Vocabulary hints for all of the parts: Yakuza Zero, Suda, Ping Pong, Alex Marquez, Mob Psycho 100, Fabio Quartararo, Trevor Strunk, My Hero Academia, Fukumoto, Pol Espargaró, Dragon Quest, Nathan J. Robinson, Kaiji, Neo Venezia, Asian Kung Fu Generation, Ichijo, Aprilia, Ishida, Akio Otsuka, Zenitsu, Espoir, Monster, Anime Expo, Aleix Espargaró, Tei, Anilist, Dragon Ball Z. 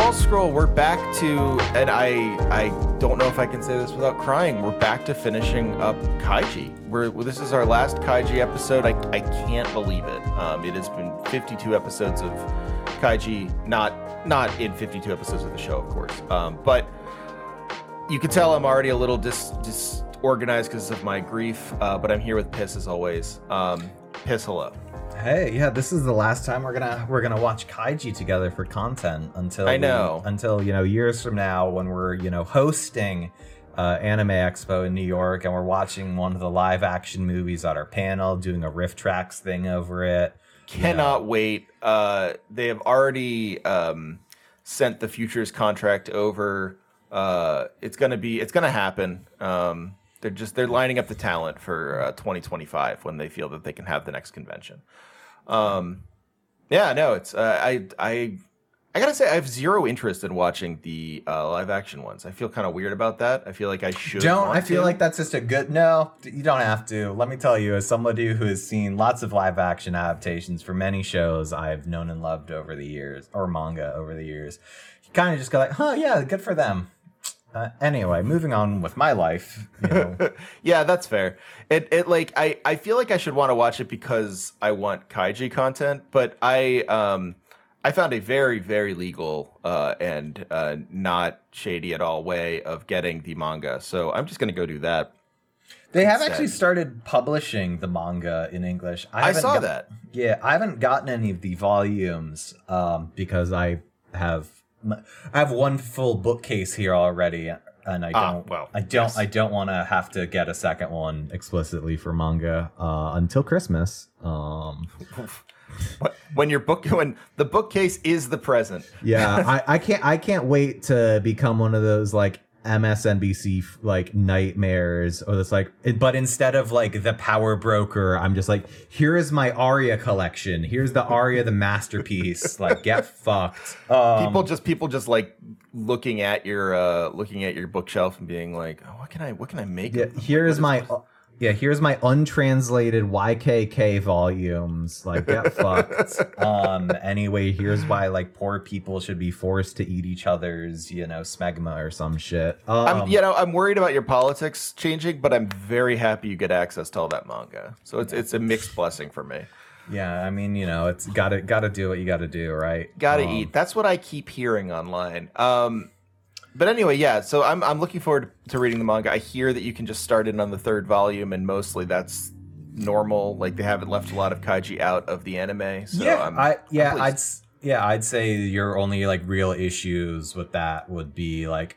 Ball Scroll, we're back to, and I don't know if I can say this without crying, we're back to finishing up Kaiji. This is our last Kaiji episode. I can't believe it. It has been 52 episodes of Kaiji, not in 52 episodes of the show, of course. But you can tell I'm already a little disorganized because of my grief, but I'm here with Piss as always. Piss, hello. Hey, yeah, this is the last time we're gonna watch Kaiji together for content until years from now when we're hosting Anime Expo in New York and we're watching one of the live action movies on our panel, doing a riff tracks thing over it. Cannot wait. They have already sent the futures contract over. It's gonna happen. They're lining up the talent for 2025 when they feel that they can have the next convention. I gotta say I have zero interest in watching the live action ones. I feel kind of weird about that. I feel like I should. Like that's just a good. No, you don't have to. Let me tell you, as somebody who has seen lots of live action adaptations for many shows I've known and loved over the years, or manga over the years, you kind of just go like, huh, yeah, good for them. Anyway, moving on with my life. Yeah, that's fair. I feel like I should want to watch it because I want Kaiji content, but I found a very, very legal and not shady at all way of getting the manga, so I'm just going to go do that. They have actually started publishing the manga in English. I saw that. Yeah, I haven't gotten any of the volumes because I have one full bookcase here already, and I don't want to have to get a second one explicitly for manga until Christmas. When the bookcase is the present. Yeah, I can't wait to become one of those like MSNBC like nightmares, or that's like, but instead of like the power broker, I'm just like, here is my Aria collection, here's the Aria the masterpiece, like get fucked. People just like looking at your bookshelf and being like, oh, what can I make? Yeah, here's my untranslated YKK volumes, like get fucked. Anyway, here's why like poor people should be forced to eat each other's, smegma or some shit. I'm worried about your politics changing, but I'm very happy you get access to all that manga. So it's a mixed blessing for me. Yeah, I mean, it's gotta do what you gotta do, right? Gotta eat. That's what I keep hearing online. But anyway, yeah, so I'm looking forward to reading the manga. I hear that you can just start in on the third volume, and mostly that's normal. Like, they haven't left a lot of Kaiji out of the anime. So yeah, I'd say your only, like, real issues with that would be, like,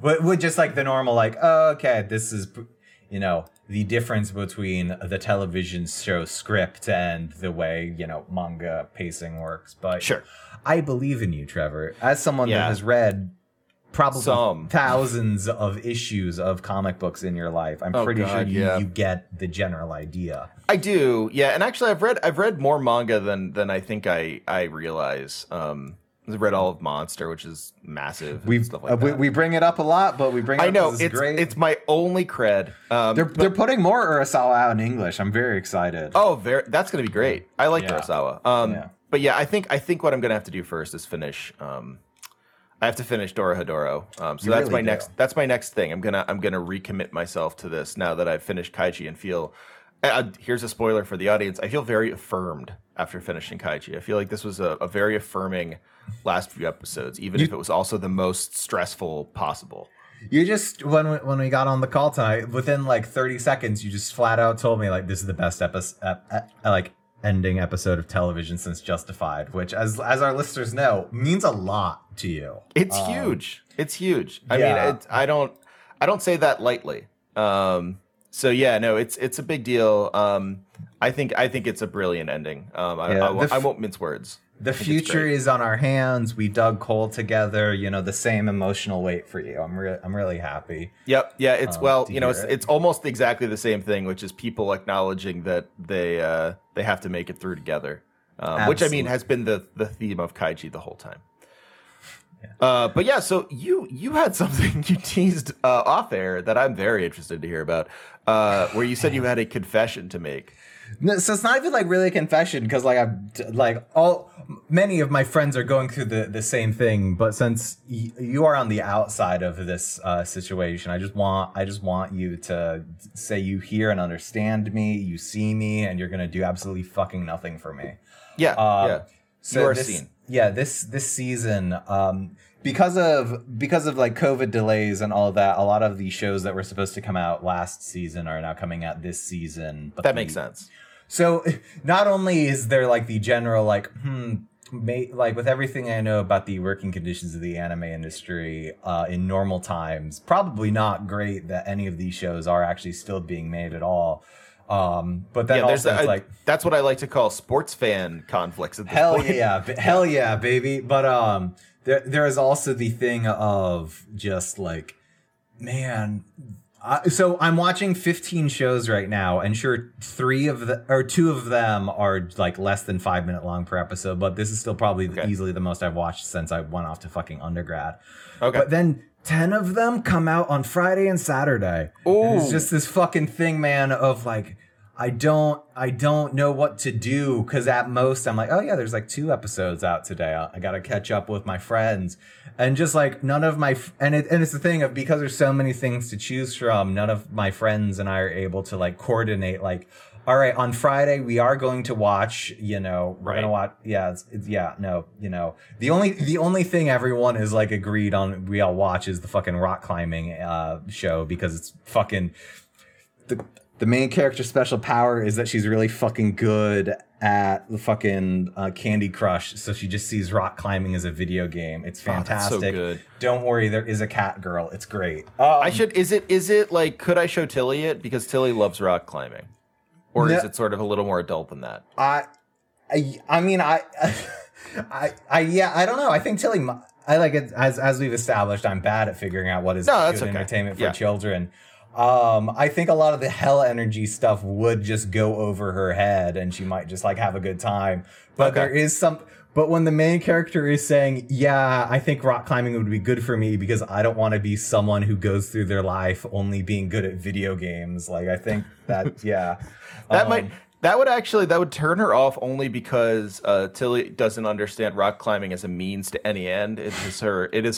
would just, like, the normal, like, oh, okay, this is, the difference between the television show script and the way, manga pacing works. But sure. I believe in you, Trevor. As someone that has read... probably some thousands of issues of comic books in your life. I'm pretty sure you get the general idea. I do, yeah. And actually, I've read more manga than I think I realize. I've read all of Monster, which is massive. We bring it up a lot, but we bring it up. I know it's great. It's my only cred. They're putting more Urasawa out in English. I'm very excited. Oh, that's going to be great. I like Urasawa. But yeah, I think what I'm going to have to do first is finish. I have to finish Dorohedoro. That's my next thing. I'm gonna recommit myself to this now that I've finished Kaiji and feel. Here's a spoiler for the audience. I feel very affirmed after finishing Kaiji. I feel like this was a very affirming last few episodes, even if it was also the most stressful possible. You just when we got on the call tonight, within like 30 seconds, you just flat out told me like this is the best episode. Ending episode of television since Justified, which as our listeners know means a lot to you. It's huge. It's huge. I mean, I don't say that lightly. It's a big deal. I think it's a brilliant ending. I won't mince words. The future is on our hands. We dug coal together. The same emotional weight for you. I'm really happy. Yep. Yeah. It's it's almost exactly the same thing, which is people acknowledging that they have to make it through together, which I mean has been the theme of Kaiji the whole time. Yeah. But yeah, so you had something you teased off air that I'm very interested to hear about, where you said you had a confession to make. So it's not even like really a confession, because like I've like many of my friends are going through the same thing. But since you are on the outside of this situation, I just want you to say you hear and understand me, you see me, and you're gonna do absolutely fucking nothing for me. Yeah, yeah. So you are seen. Yeah, this season, because of like COVID delays and all that, a lot of the shows that were supposed to come out last season are now coming out this season. But that makes sense. So not only is there like the general like, like with everything I know about the working conditions of the anime industry in normal times, probably not great that any of these shows are actually still being made at all. But then also it's like that's what I like to call sports fan conflicts at this point. Hell yeah, baby. But there is also the thing of just like, man. So I'm watching 15 shows right now, and sure, two of them are like less than 5 minute long per episode. But this is still probably easily the most I've watched since I went off to fucking undergrad. Okay, but then 10 of them come out on Friday and Saturday. And it's just this fucking thing, man, of like, I don't know what to do, because at most I'm like, oh yeah, there's like 2 episodes out today. I got to catch up with my friends. And just like none of my it's the thing of, because there's so many things to choose from, none of my friends and I are able to like coordinate like, all right, on Friday we are going to watch, we're going to watch. Yeah. The only thing everyone is like agreed on we all watch is the fucking rock climbing show, because it's fucking the main character's special power is that she's really fucking good at the fucking Candy Crush, so she just sees rock climbing as a video game. It's fantastic. Oh, that's so good. Don't worry, there is a cat girl. It's great. Is it like, could I show Tilly it, because Tilly loves rock climbing, or is it sort of a little more adult than that? I don't know. I think Tilly, I like it, as we've established, I'm bad at figuring out what is good entertainment for children. I think a lot of the hell energy stuff would just go over her head, and she might just like have a good time. But there is but when the main character is saying, yeah, I think rock climbing would be good for me because I don't want to be someone who goes through their life only being good at video games. Like, I think that, That would turn her off, only because Tilly doesn't understand rock climbing as a means to any end. It is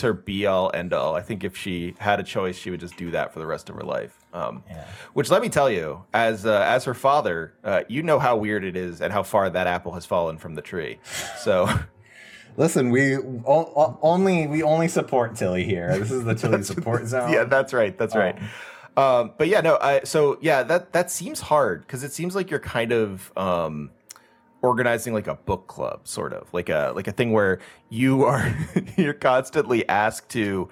her be all end all. I think if she had a choice, she would just do that for the rest of her life. Which, let me tell you, as her father, you know how weird it is and how far that apple has fallen from the tree. So, listen, we only support Tilly here. This is the Tilly support zone. Yeah, that's right. That's right. But yeah, no. That seems hard, because it seems like you're kind of organizing like a book club, sort of like a thing where you're constantly asked to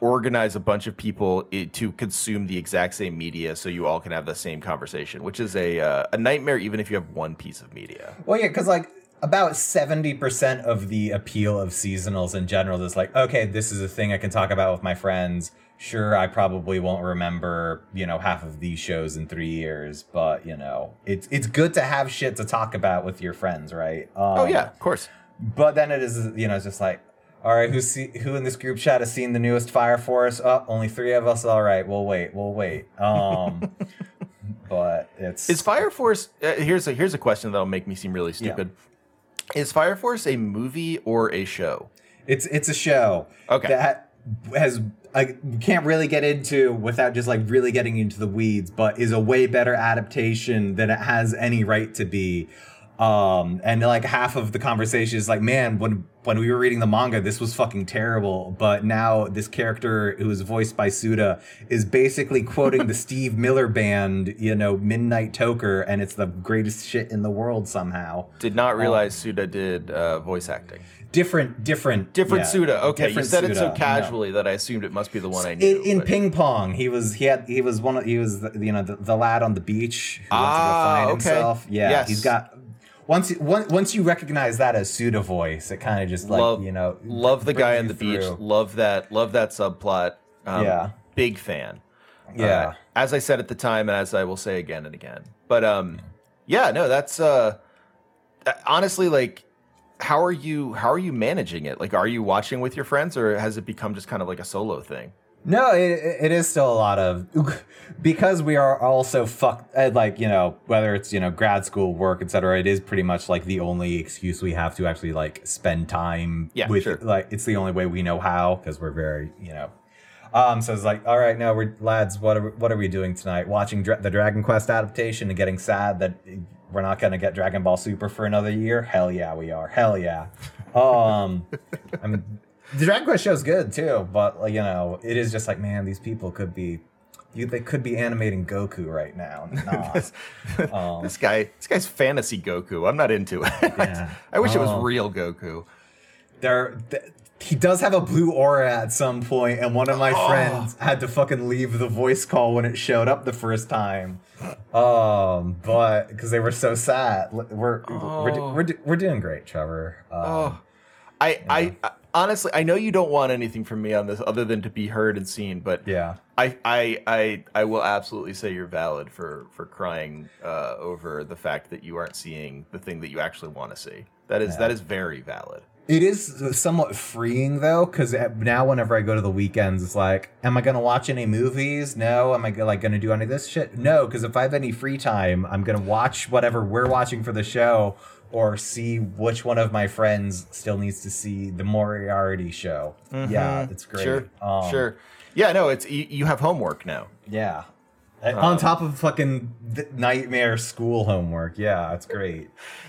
organize a bunch of people to consume the exact same media, so you all can have the same conversation, which is a nightmare, even if you have one piece of media. Well, yeah, because like, about 70% of the appeal of seasonals in general is like, okay, this is a thing I can talk about with my friends. Sure, I probably won't remember, half of these shows in 3 years, but, it's good to have shit to talk about with your friends, right? Oh, yeah, of course. But then it is, it's just like, all right, who in this group chat has seen the newest Fire Force? Oh, only 3 of us? All right, we'll wait. But it's... Is Fire Force... here's a question that'll make me seem really stupid. Yeah. Is Fire Force a movie or a show? It's a show. Okay. That has... I can't really get into without just like really getting into the weeds, but is a way better adaptation than it has any right to be. And like half of the conversation is like, man, when we were reading the manga, this was fucking terrible. But now this character who is voiced by Suda is basically quoting the Steve Miller Band, Midnight Toker, and it's the greatest shit in the world somehow. Did not realize Suda did voice acting. Different yeah, Suda. Okay, you said Suda. It so casually that I assumed it must be the one I knew. In Ping Pong, he was the lad on the beach who went to go find himself. Yeah, yes. He's got once you recognize that as Suda voice, it kind of just like love the guy on the beach. Love that subplot. Big fan. Yeah, as I said at the time, and as I will say again and again. But that's honestly like. How are you managing it? Like, are you watching with your friends, or has it become just kind of like a solo thing? No, it is still a lot of, because we are also fucked, like, you know, whether it's, you know, grad school, work, etc. It is pretty much like the only excuse we have to actually like spend time with. Sure. Like, it's the only way we know how, because we're very, you know. So it's like, all right, now we're lads. What are we doing tonight? Watching the Dragon Quest adaptation and getting sad that we're not going to get Dragon Ball Super for another year. Hell yeah, we are. Hell yeah. I mean, the Dragon Quest show's good too, but like, you know, it is just like, man, these people could be, they could be animating Goku right now. Nah. This guy's fantasy Goku. I'm not into it. Yeah. I wish it was real Goku. He does have a blue aura at some point, and one of my friends had to fucking leave the voice call when it showed up the first time, but because they were so sad. We're doing great, Trevor. I honestly, I know you don't want anything from me on this other than to be heard and seen, but yeah, I will absolutely say you're valid for crying over the fact that you aren't seeing the thing that you actually want to see. That is very valid. It is somewhat freeing, though, because now whenever I go to the weekends, it's like, am I going to watch any movies? No. Am I like going to do any of this shit? No, because if I have any free time, I'm going to watch whatever we're watching for the show or see which one of my friends still needs to see the Moriarty show. Mm-hmm. Yeah, it's great. Sure, sure. Yeah, no, it's you have homework now. Yeah. On top of fucking nightmare school homework. Yeah, that's great.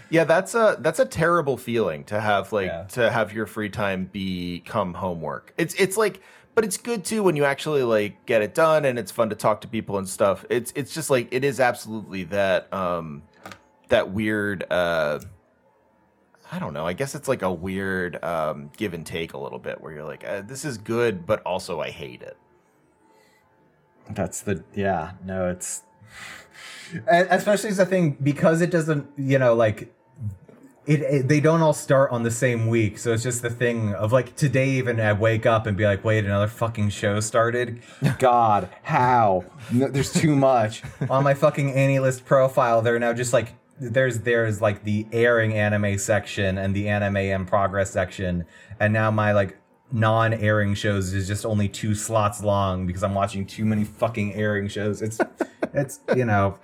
Yeah, that's a terrible feeling to have, like, to have your free time become homework. It's like, but it's good too when you actually like get it done, and it's fun to talk to people and stuff. It's just like, it is absolutely that that weird I don't know. I guess it's like a weird give and take a little bit where you're like, this is good, but also I hate it. That's the, yeah, no, it's, especially as a thing, because it doesn't, you know, like, they don't all start on the same week, so it's just the thing of, like, today even I wake up and be like, wait, another fucking show started? God, how? No, there's too much. On my fucking Anilist profile, they're now just, like, there's, like, the airing anime section and the anime in progress section, and now my, like, non-airing shows is just only 2 slots long because I'm watching too many fucking airing shows. It's you know,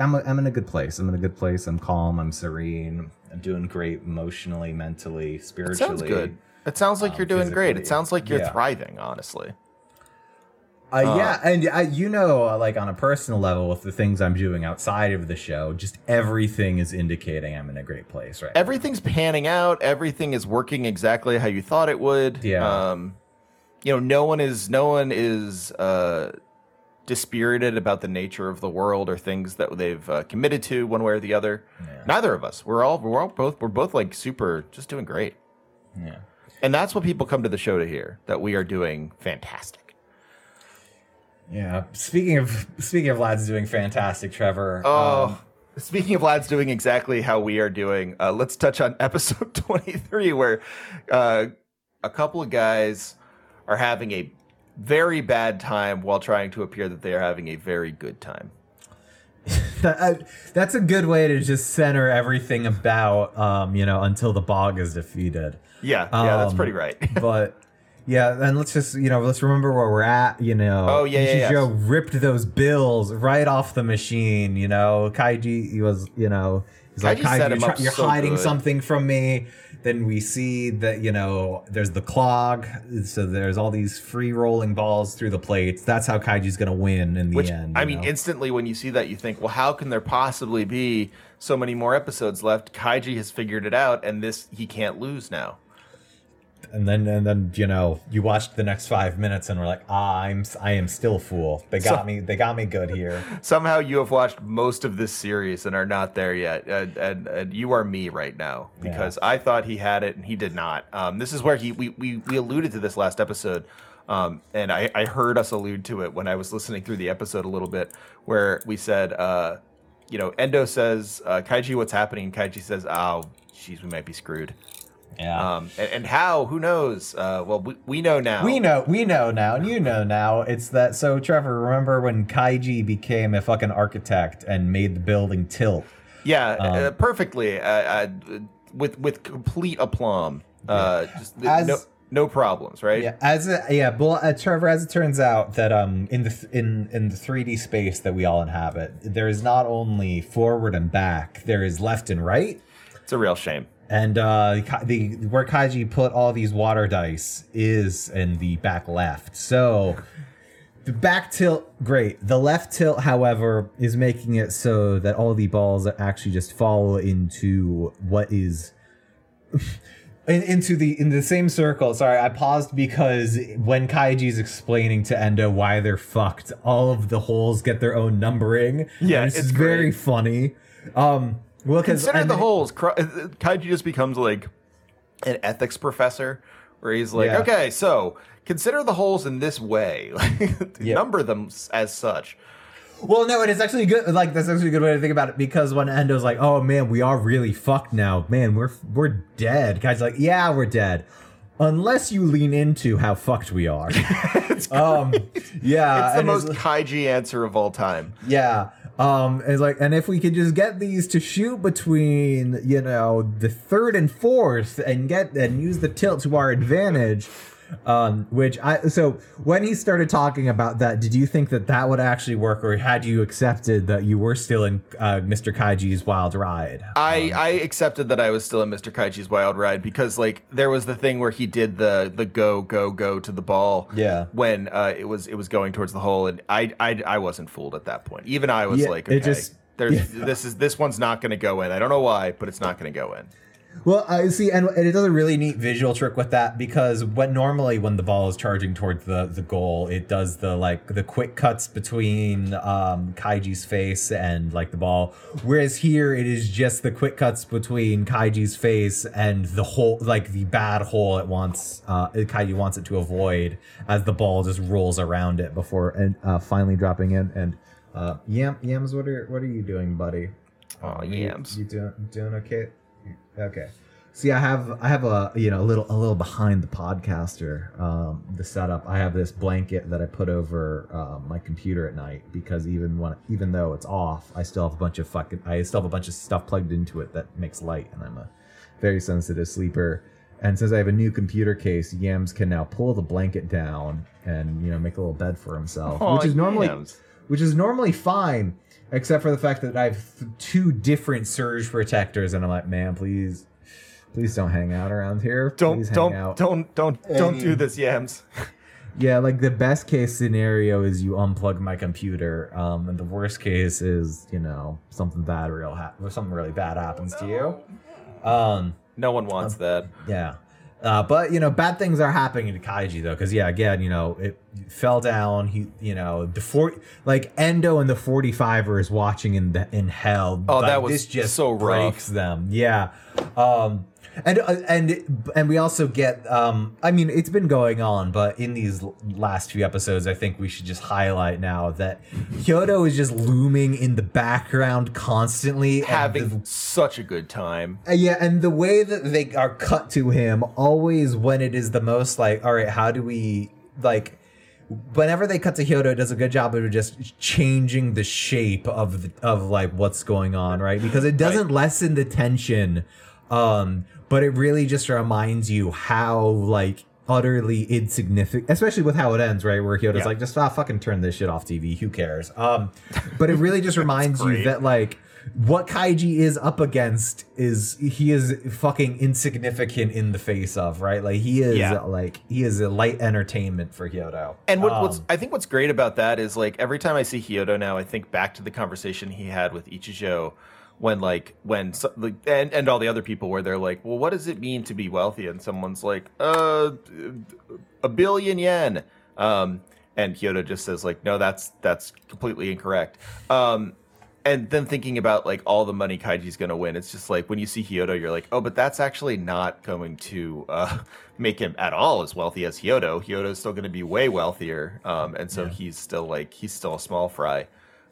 I'm in a good place. I'm calm. I'm serene. I'm doing great emotionally, mentally, spiritually. That sounds good. It sounds like you're doing great. It sounds like you're thriving, honestly. Yeah, and you know, like on a personal level, with the things I'm doing outside of the show, just everything is indicating I'm in a great place, right? Everything's panning out. Everything is working exactly how you thought it would. Yeah. You know, no one is dispirited about the nature of the world or things that they've committed to one way or the other. Yeah. Neither of us. We're both like super, just doing great. Yeah. And that's what people come to the show to hear, that we are doing fantastic. Yeah. Speaking of lads doing fantastic, Trevor. Speaking of lads doing exactly how we are doing, let's touch on episode 23, where a couple of guys are having a very bad time while trying to appear that they are having a very good time. That's a good way to just center everything about, you know, until the bog is defeated. Yeah. Yeah, that's pretty right. But. Yeah, and let's just, you know, let's remember where we're at, you know. Oh, yeah, yeah, Ichijo ripped those bills right off the machine, you know. Kaiji, he was, you know, he's like, Kaiji, you're hiding something from me. Then we see that, you know, there's the clog. So there's all these free rolling balls through the plates. That's how Kaiji's going to win in the end. I mean, instantly when you see that, you think, well, how can there possibly be so many more episodes left? Kaiji has figured it out, and this, he can't lose now. And then you know, you watched the next 5 minutes and we're like, I am still fool. They got me good here. Somehow you have watched most of this series and are not there yet, and you are me right now, because I thought he had it and he did not. This is where we alluded to this last episode, and I heard us allude to it when I was listening through the episode a little bit, where we said, you know, Endo says, Kaiji, what's happening? And Kaiji says, oh, jeez, we might be screwed. Yeah. And how? Who knows? Well, we know now. We know now, and you know now. It's that. So, Trevor, remember when Kaiji became a fucking architect and made the building tilt? Yeah, perfectly. With complete aplomb. Just no problems, right? Yeah, Trevor, as it turns out, that in the 3D space that we all inhabit, there is not only forward and back, there is left and right. It's a real shame. And where Kaiji put all these water dice is in the back left. So the back tilt, great. The left tilt, however, is making it so that all the balls actually just fall into what is into the same circle. Sorry, I paused because when Kaiji's explaining to Endo why they're fucked, all of the holes get their own numbering. Yeah, it's very funny. Well, consider the holes. Kaiji just becomes like an ethics professor where he's like, okay, so consider the holes in this way. Number them as such. Well, no, it is actually good. Like, that's actually a good way to think about it, because when Endo's like, oh, man, we are really fucked now. Man, we're dead. Kaiji's like, yeah, we're dead. Unless you lean into how fucked we are. It's the most Kaiji answer of all time. Yeah. It's like, and if we could just get these to shoot between, the third and fourth and use the tilt to our advantage, so when he started talking about that, did you think that would actually work, or had you accepted that you were still in Mr. Kaiji's wild ride? I accepted that I was still in Mr. Kaiji's wild ride, because like there was the thing where he did the go to the ball when it was going towards the hole, and I wasn't fooled at that point. Even I was okay, this one's not going to go in. I don't know why, but it's not going to go in. Well, I see, and it does a really neat visual trick with that, because normally when the ball is charging towards the goal, it does the quick cuts between Kaiji's face and the ball. Whereas here, it is just the quick cuts between Kaiji's face and the hole, the bad hole it wants. Kaiji wants it to avoid, as the ball just rolls around it before and finally dropping in. And Yams, what are you doing, buddy? Oh, Yams, you doing okay? Okay. See, I have a little behind the podcaster, the setup. I have this blanket that I put over my computer at night, because even though it's off, I still have a bunch of stuff plugged into it that makes light, and I'm a very sensitive sleeper. And since I have a new computer case, Yams can now pull the blanket down and make a little bed for himself, which is normally fine. Except for the fact that I have two different surge protectors, and I'm like, man, please don't hang out around here. Don't do this, Yams. Yeah, the best case scenario is you unplug my computer, and the worst case is something really bad happens to you. No one wants that. Yeah. But bad things are happening to Kaiji, though, because it fell down. He, Endo and the 45er is watching in hell. Oh, that was this just so breaks rough. Them. Yeah, and we also get. I mean, it's been going on, but in these last few episodes, I think we should just highlight now that Hyodo is just looming in the background constantly, having such a good time. Yeah, and the way that they are cut to him always when it is the most all right, how do we whenever they cut to Hyodo, it does a good job of just changing the shape of what's going on, right? Because it doesn't lessen the tension, but it really just reminds you how utterly insignificant, especially with how it ends, right? Where Hyodo's just fucking turn this shit off TV. Who cares? But it really just reminds you that what Kaiji is up against is he is fucking insignificant in the face of, right? He is a light entertainment for Hyodo. And what's great about that is every time I see Hyodo now, I think back to the conversation he had with Ichijo when all the other people where they're like, well, what does it mean to be wealthy? And someone's like, $1 billion yen. And Hyodo just says no, that's completely incorrect. And then thinking about all the money Kaiji's going to win, it's just when you see Hyodo, you're like, oh, but that's actually not going to make him at all as wealthy as Hyodo. Hyodo's still going to be way wealthier, and so he's still a small fry.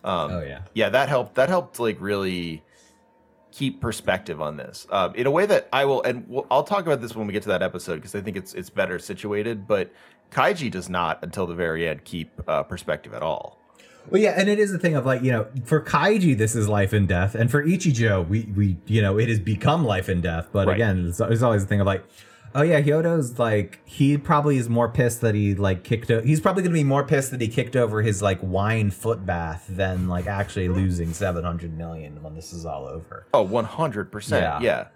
That helped really keep perspective on this in a way that I'll talk about this when we get to that episode, because I think it's better situated. But Kaiji does not until the very end keep perspective at all. Well, yeah, and it is the thing of for Kaiji, this is life and death. And for Ichijo, we it has become life and death. But again, it's always the thing of Oh yeah, Hyodo's like, he probably is more pissed that he like kicked over, he's probably gonna be more pissed that he kicked over his like wine foot bath than like actually losing 700 million when this is all over. Oh, 100%. Yeah.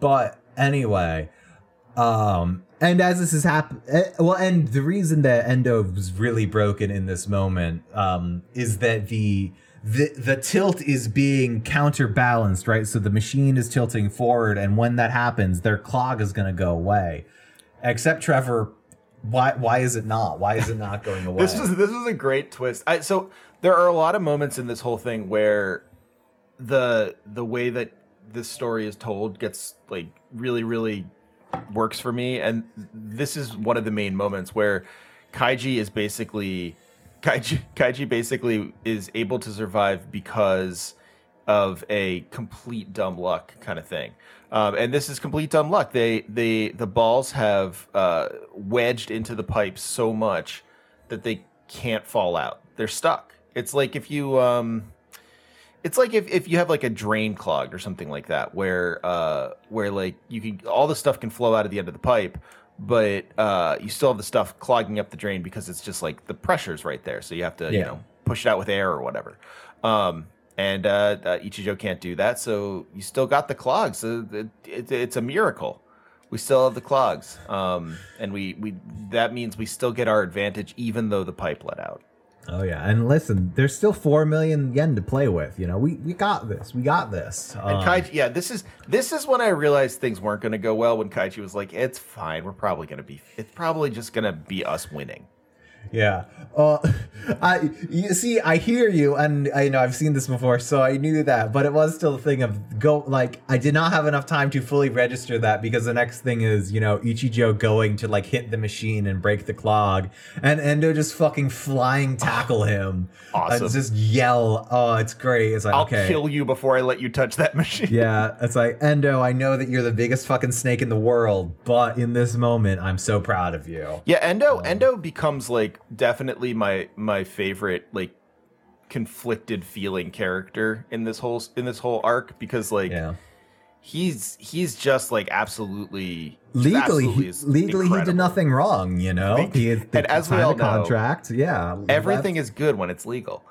But anyway, and as this is happening, well, and the reason that Endo was really broken in this moment is that the tilt is being counterbalanced, right? So the machine is tilting forward, and when that happens, their clog is going to go away. Except Trevor, why is it not? Why is it not going away? This was a great twist. So there are a lot of moments in this whole thing where the way that this story is told gets like really, really works for me, and this is one of the main moments where Kaiji basically is able to survive because of a complete dumb luck kind of thing. And this is complete dumb luck. The balls have wedged into the pipes so much that they can't fall out. They're stuck. It's like if you it's like if you have like a drain clogged or something like that, where like you can, all the stuff can flow out of the end of the pipe, but you still have the stuff clogging up the drain because it's just like the pressure's right there, so you have to, you know, push it out with air or whatever. And Ichijo can't do that, so you still got the clogs. So it's a miracle. We still have the clogs, and we that means we still get our advantage even though the pipe let out. Oh, yeah. And listen, there's still 4 million yen to play with. You know, we got this. We got this. And Kaiji, yeah, this is when I realized things weren't going to go well, when Kaiji was like, it's fine. We're probably going to be, it's probably just going to be us winning. Yeah. I hear you. And I know I've seen this before, so I knew that. But it was still a thing of I did not have enough time to fully register that, because the next thing is, you know, Ichijo going to like hit the machine and break the clog, and Endo just fucking flying tackle him. Awesome. And just yell. Oh, it's great. It's like, I'll kill you before I let you touch that machine. Yeah. It's like, Endo, I know that you're the biggest fucking snake in the world, but in this moment, I'm so proud of you. Yeah. Endo becomes like, definitely my favorite like conflicted feeling character in this whole arc, because like he's just like legally incredible. He did nothing wrong, you know. And as we all know, contract, everything is good when it's legal.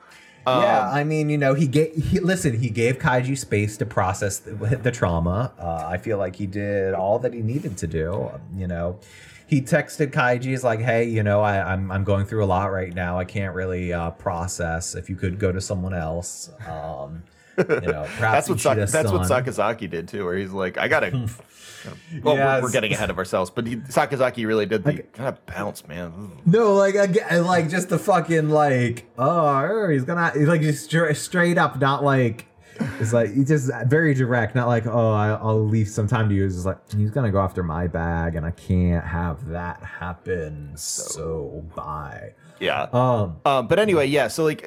I mean, you know, he gave Kaiji space to process the trauma. I feel like he did all that he needed to do, you know. He texted Kaiji, is like, hey, you know, I'm going through a lot right now. I can't really process. If you could go to someone else, you know, perhaps that's what Sakazaki did too, where he's like, I gotta. We're getting ahead of ourselves, but Sakazaki really did the kind of bounce, man. No, like again, like just the fucking like, oh, he's like just straight up, not like. It's like, he's just very direct, not like, oh, I'll leave some time to you. It's just like, he's going to go after my bag, and I can't have that happen, so bye. Yeah. But anyway, yeah, so, like,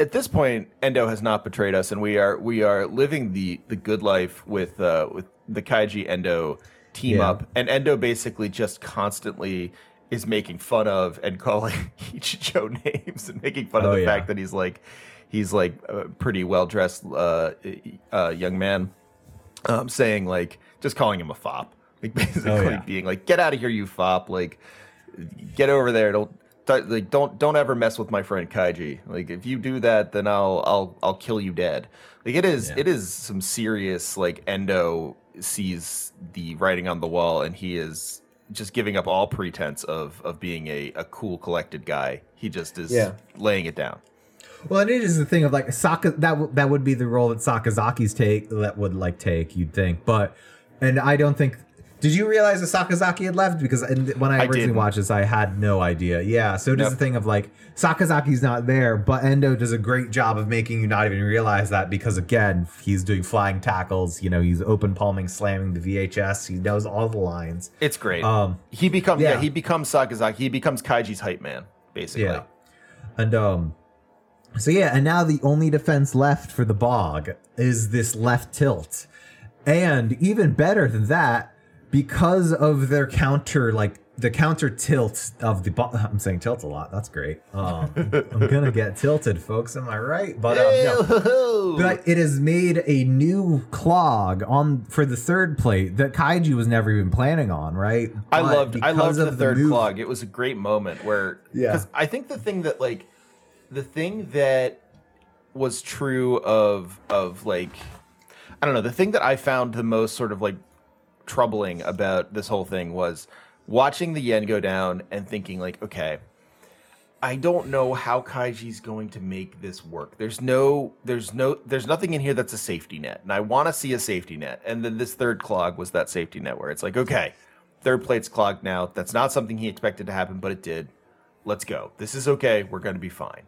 at this point, Endo has not betrayed us, and we are living the good life with the Kaiji-Endo team-up, and Endo basically just constantly is making fun of and calling Ichijo names and making fun of the fact that he's like a pretty well-dressed young man, saying like, just calling him a fop, like basically being like, get out of here, you fop, like get over there, don't ever mess with my friend Kaiji, like if you do that, then I'll kill you dead. Like it is some serious, like Endo sees the writing on the wall, and he is just giving up all pretense of being a cool, collected guy. He just is laying it down. Well, and it is the thing of like that would be the role that Sakazaki's take, you'd think. But, and I don't think, did you realize that Sakazaki had left? Because when I originally watched this, I had no idea. Yeah. So it is the thing of like, Sakazaki's not there, but Endo does a great job of making you not even realize that, because again, he's doing flying tackles, you know, he's open palming, slamming the VHS. He knows all the lines. It's great. He becomes Sakazaki. He becomes Kaiji's hype man, basically. Yeah. And, so yeah, and now the only defense left for the bog is this left tilt. And even better than that, because of their counter, like the counter tilt of the bottom. I'm saying tilt a lot. That's great. I'm gonna get tilted, folks. Am I right? But no. But it has made a new clog on for the third plate that Kaiji was never even planning on. Right? I loved the third clog. It was a great moment where because I think the thing that was true the thing that I found the most sort of like troubling about this whole thing was watching the yen go down and thinking like, okay, I don't know how Kaiji's going to make this work. There's nothing in here that's a safety net, and I want to see a safety net. And then this third clog was that safety net where it's like, okay, third plate's clogged now. That's not something he expected to happen, but it did. Let's go. This is okay. We're going to be fine.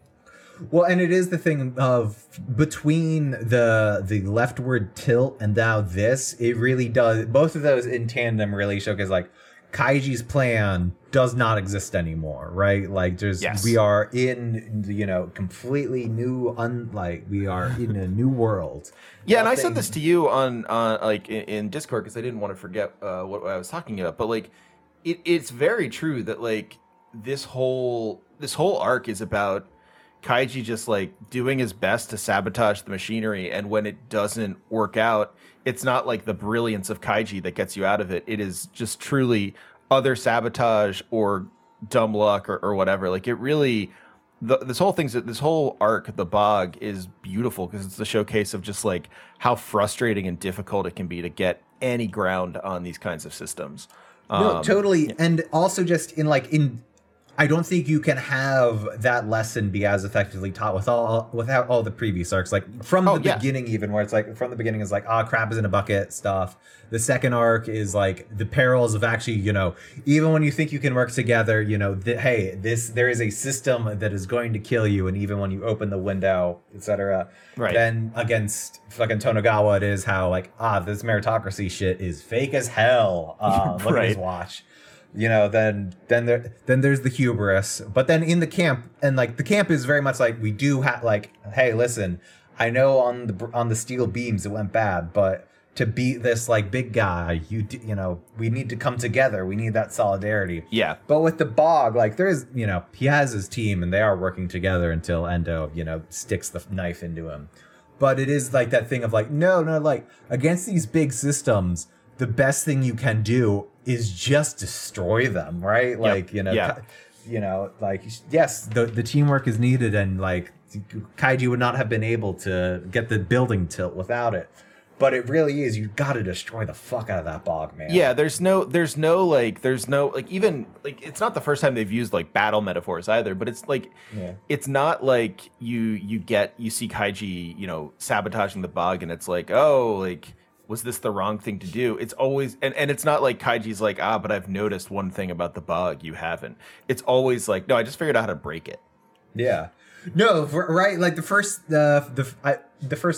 Well, and it is the thing of between the leftward tilt and now this, it really does. Both of those in tandem really showcase like Kaiji's plan does not exist anymore, right? Like we are in, completely new, we are in a new world. Yeah. And I said this to you in Discord because I didn't want to forget what I was talking about, but like it's very true that like this whole arc is about Kaiji just like doing his best to sabotage the machinery, and when it doesn't work out, it's not like the brilliance of Kaiji that gets you out of it. It is just truly other sabotage or dumb luck or whatever. Like it really, this whole arc, the bog, is beautiful because it's the showcase of just like how frustrating and difficult it can be to get any ground on these kinds of systems. No, totally, yeah. And also just I don't think you can have that lesson be as effectively taught without all the previous arcs. Like from the beginning, even where it's like from the beginning is like, crap is in a bucket stuff. The second arc is like the perils of actually, even when you think you can work together, there is a system that is going to kill you. And even when you open the window, etc. Right. Then against fucking Tonegawa, it is how like, this meritocracy shit is fake as hell. Look at his watch. Then there's the hubris, but then in the camp, and like the camp is very much like we do have like, hey, listen, I know on the steel beams it went bad, but to beat this like big guy, we need to come together. We need that solidarity. Yeah. But with the bog, like there is, he has his team and they are working together until Endo, sticks the knife into him. But it is like that thing of like, no, like against these big systems, the best thing you can do is just destroy them, right? Yep. Like, yes, the teamwork is needed, and like Kaiji would not have been able to get the building tilt without it. But it really is, you got to destroy the fuck out of that bog, man. Yeah, there's no, it's not the first time they've used like battle metaphors either, but it's like, It's not like you see Kaiji, sabotaging the bog and it's like, was this the wrong thing to do? It's always, and it's not like Kaiji's like, but I've noticed one thing about the bug you haven't. It's always like, no, I just figured out how to break it. Yeah. No, right. Like the first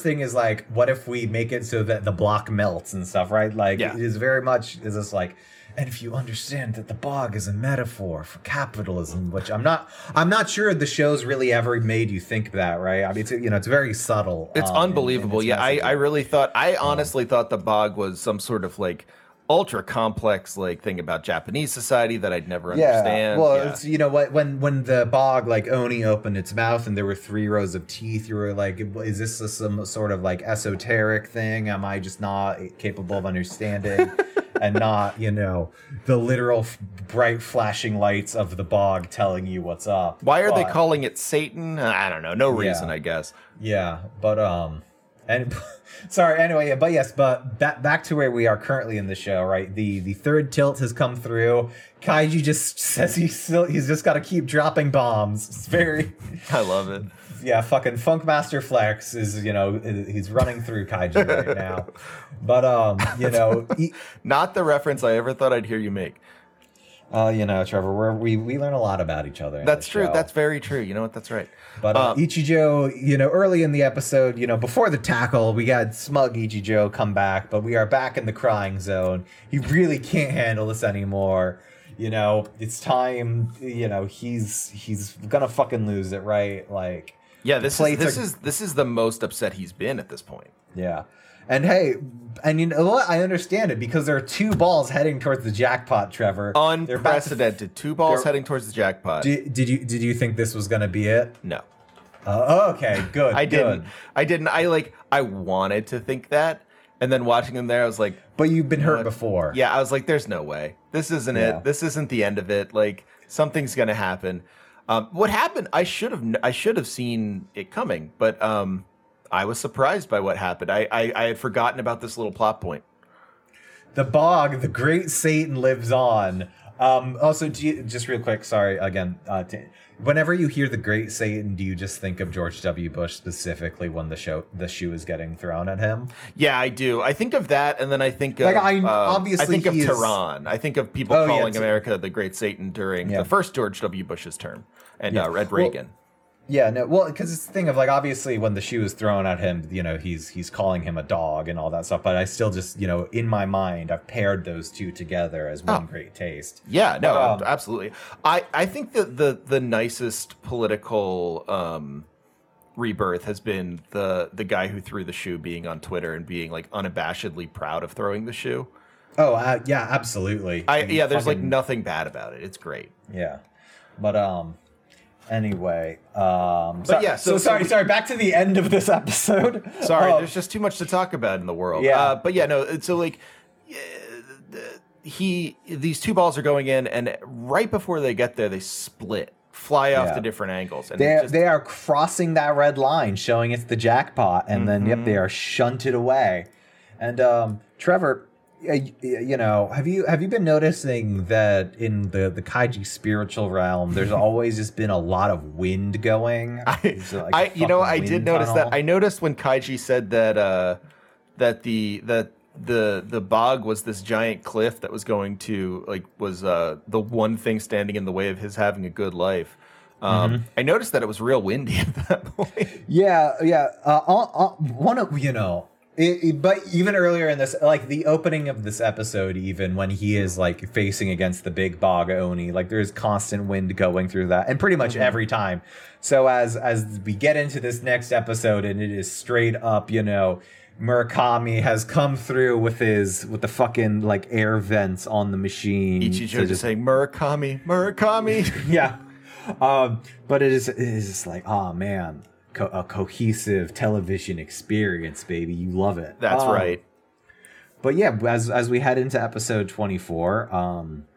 thing is like, what if we make it so that the block melts and stuff, right? Like it is very much, is this like, and if you understand that the bog is a metaphor for capitalism, which I'm not sure the show's really ever made you think that, right? I mean, it's, it's very subtle. It's unbelievable. I honestly thought the bog was some sort of like ultra complex like thing about Japanese society that I'd never understand. Well, it's, when the bog like Oni opened its mouth and there were 3 rows of teeth, you were like, is this some sort of like esoteric thing? Am I just not capable of understanding? And not, the literal bright flashing lights of the bog telling you what's up. Why are they calling it Satan? I don't know. No reason, I guess. Yeah, but back to where we are currently in the show, right? The third tilt has come through. Kaiji just says he's just got to keep dropping bombs. It's very... I love it. Yeah, fucking Funkmaster Flex is, he's running through Kaiji right now. But, not the reference I ever thought I'd hear you make. Trevor, we learn a lot about each other. That's true. Show. That's very true. You know what? That's right. But Ichijo, early in the episode, before the tackle, we got smug Ichijo come back, but we are back in the crying zone. He really can't handle this anymore. It's time, he's going to fucking lose it, right? Like, yeah, this is the most upset he's been at this point. Yeah. And hey, and you know what? I understand it because there are two balls heading towards the jackpot, Trevor. Unprecedented. Two balls heading towards the jackpot. Did you think this was going to be it? No. Okay, good. I didn't. I wanted to think that. And then watching them there, I was like... But you've been hurt before. Yeah, I was like, there's no way. This isn't it. This isn't the end of it. Like, something's going to happen. What happened, I should have seen it coming, but I was surprised by what happened. I had forgotten about this little plot point. The Bog, the Great Satan, lives on. Also, just real quick, sorry, again, whenever you hear the Great Satan, do you just think of George W. Bush specifically when the shoe is getting thrown at him? Yeah, I do. I think of that, and then I think of obviously I think of Tehran. I think of people calling America the Great Satan during the first George W. Bush's term and Red Reagan. Because it's the thing of, like, obviously when the shoe is thrown at him, you know, he's calling him a dog and all that stuff. But I still just, you know, in my mind, I've paired those two together as one great taste. Yeah, no, absolutely. I think that the nicest political rebirth has been the guy who threw the shoe being on Twitter and being, like, unabashedly proud of throwing the shoe. Oh, yeah, absolutely. There's, like, nothing bad about it. It's great. Yeah, but... Anyway, sorry, back to the end of this episode. Sorry, there's just too much to talk about in the world. Yeah. These two balls are going in, and right before they get there, they split, fly off to different angles. And they are crossing that red line, showing it's the jackpot, and then, they are shunted away. And Trevor... You know, have you been noticing that in the Kaiji spiritual realm, there's always just been a lot of wind going? I did notice that. I noticed when Kaiji said that that the bog was this giant cliff that was going to the one thing standing in the way of his having a good life. I noticed that it was real windy at that point. Yeah. One of you know. But even earlier in this, like the opening of this episode, even when he is like facing against the big bog Oni, like there's constant wind going through that, and pretty much every time. So as we get into this next episode, and it is straight up, you know, Murakami has come through with the fucking like air vents on the machine. Ichijo just saying Murakami. Yeah, but it is just like, oh man. A cohesive television experience, baby. You love it. That's right. But yeah, as we head into episode 24,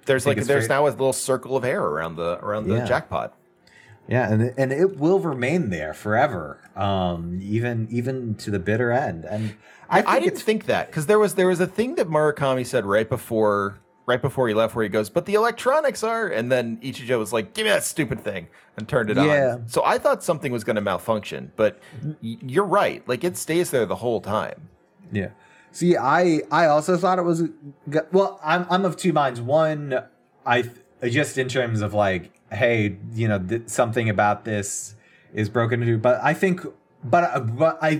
there's now a little circle of air around the jackpot. Yeah, and it will remain there forever, even to the bitter end. And I didn't think that, because there was a thing that Murakami said right before he left where he goes, but the electronics are, and then Ichijo was like, give me that stupid thing, and turned it on. So I thought something was going to malfunction, but you're right. Like, it stays there the whole time. Yeah. See, I also thought it was, well, I'm of two minds. One, just in terms of like, hey, you know, something about this is broken into, but I think, I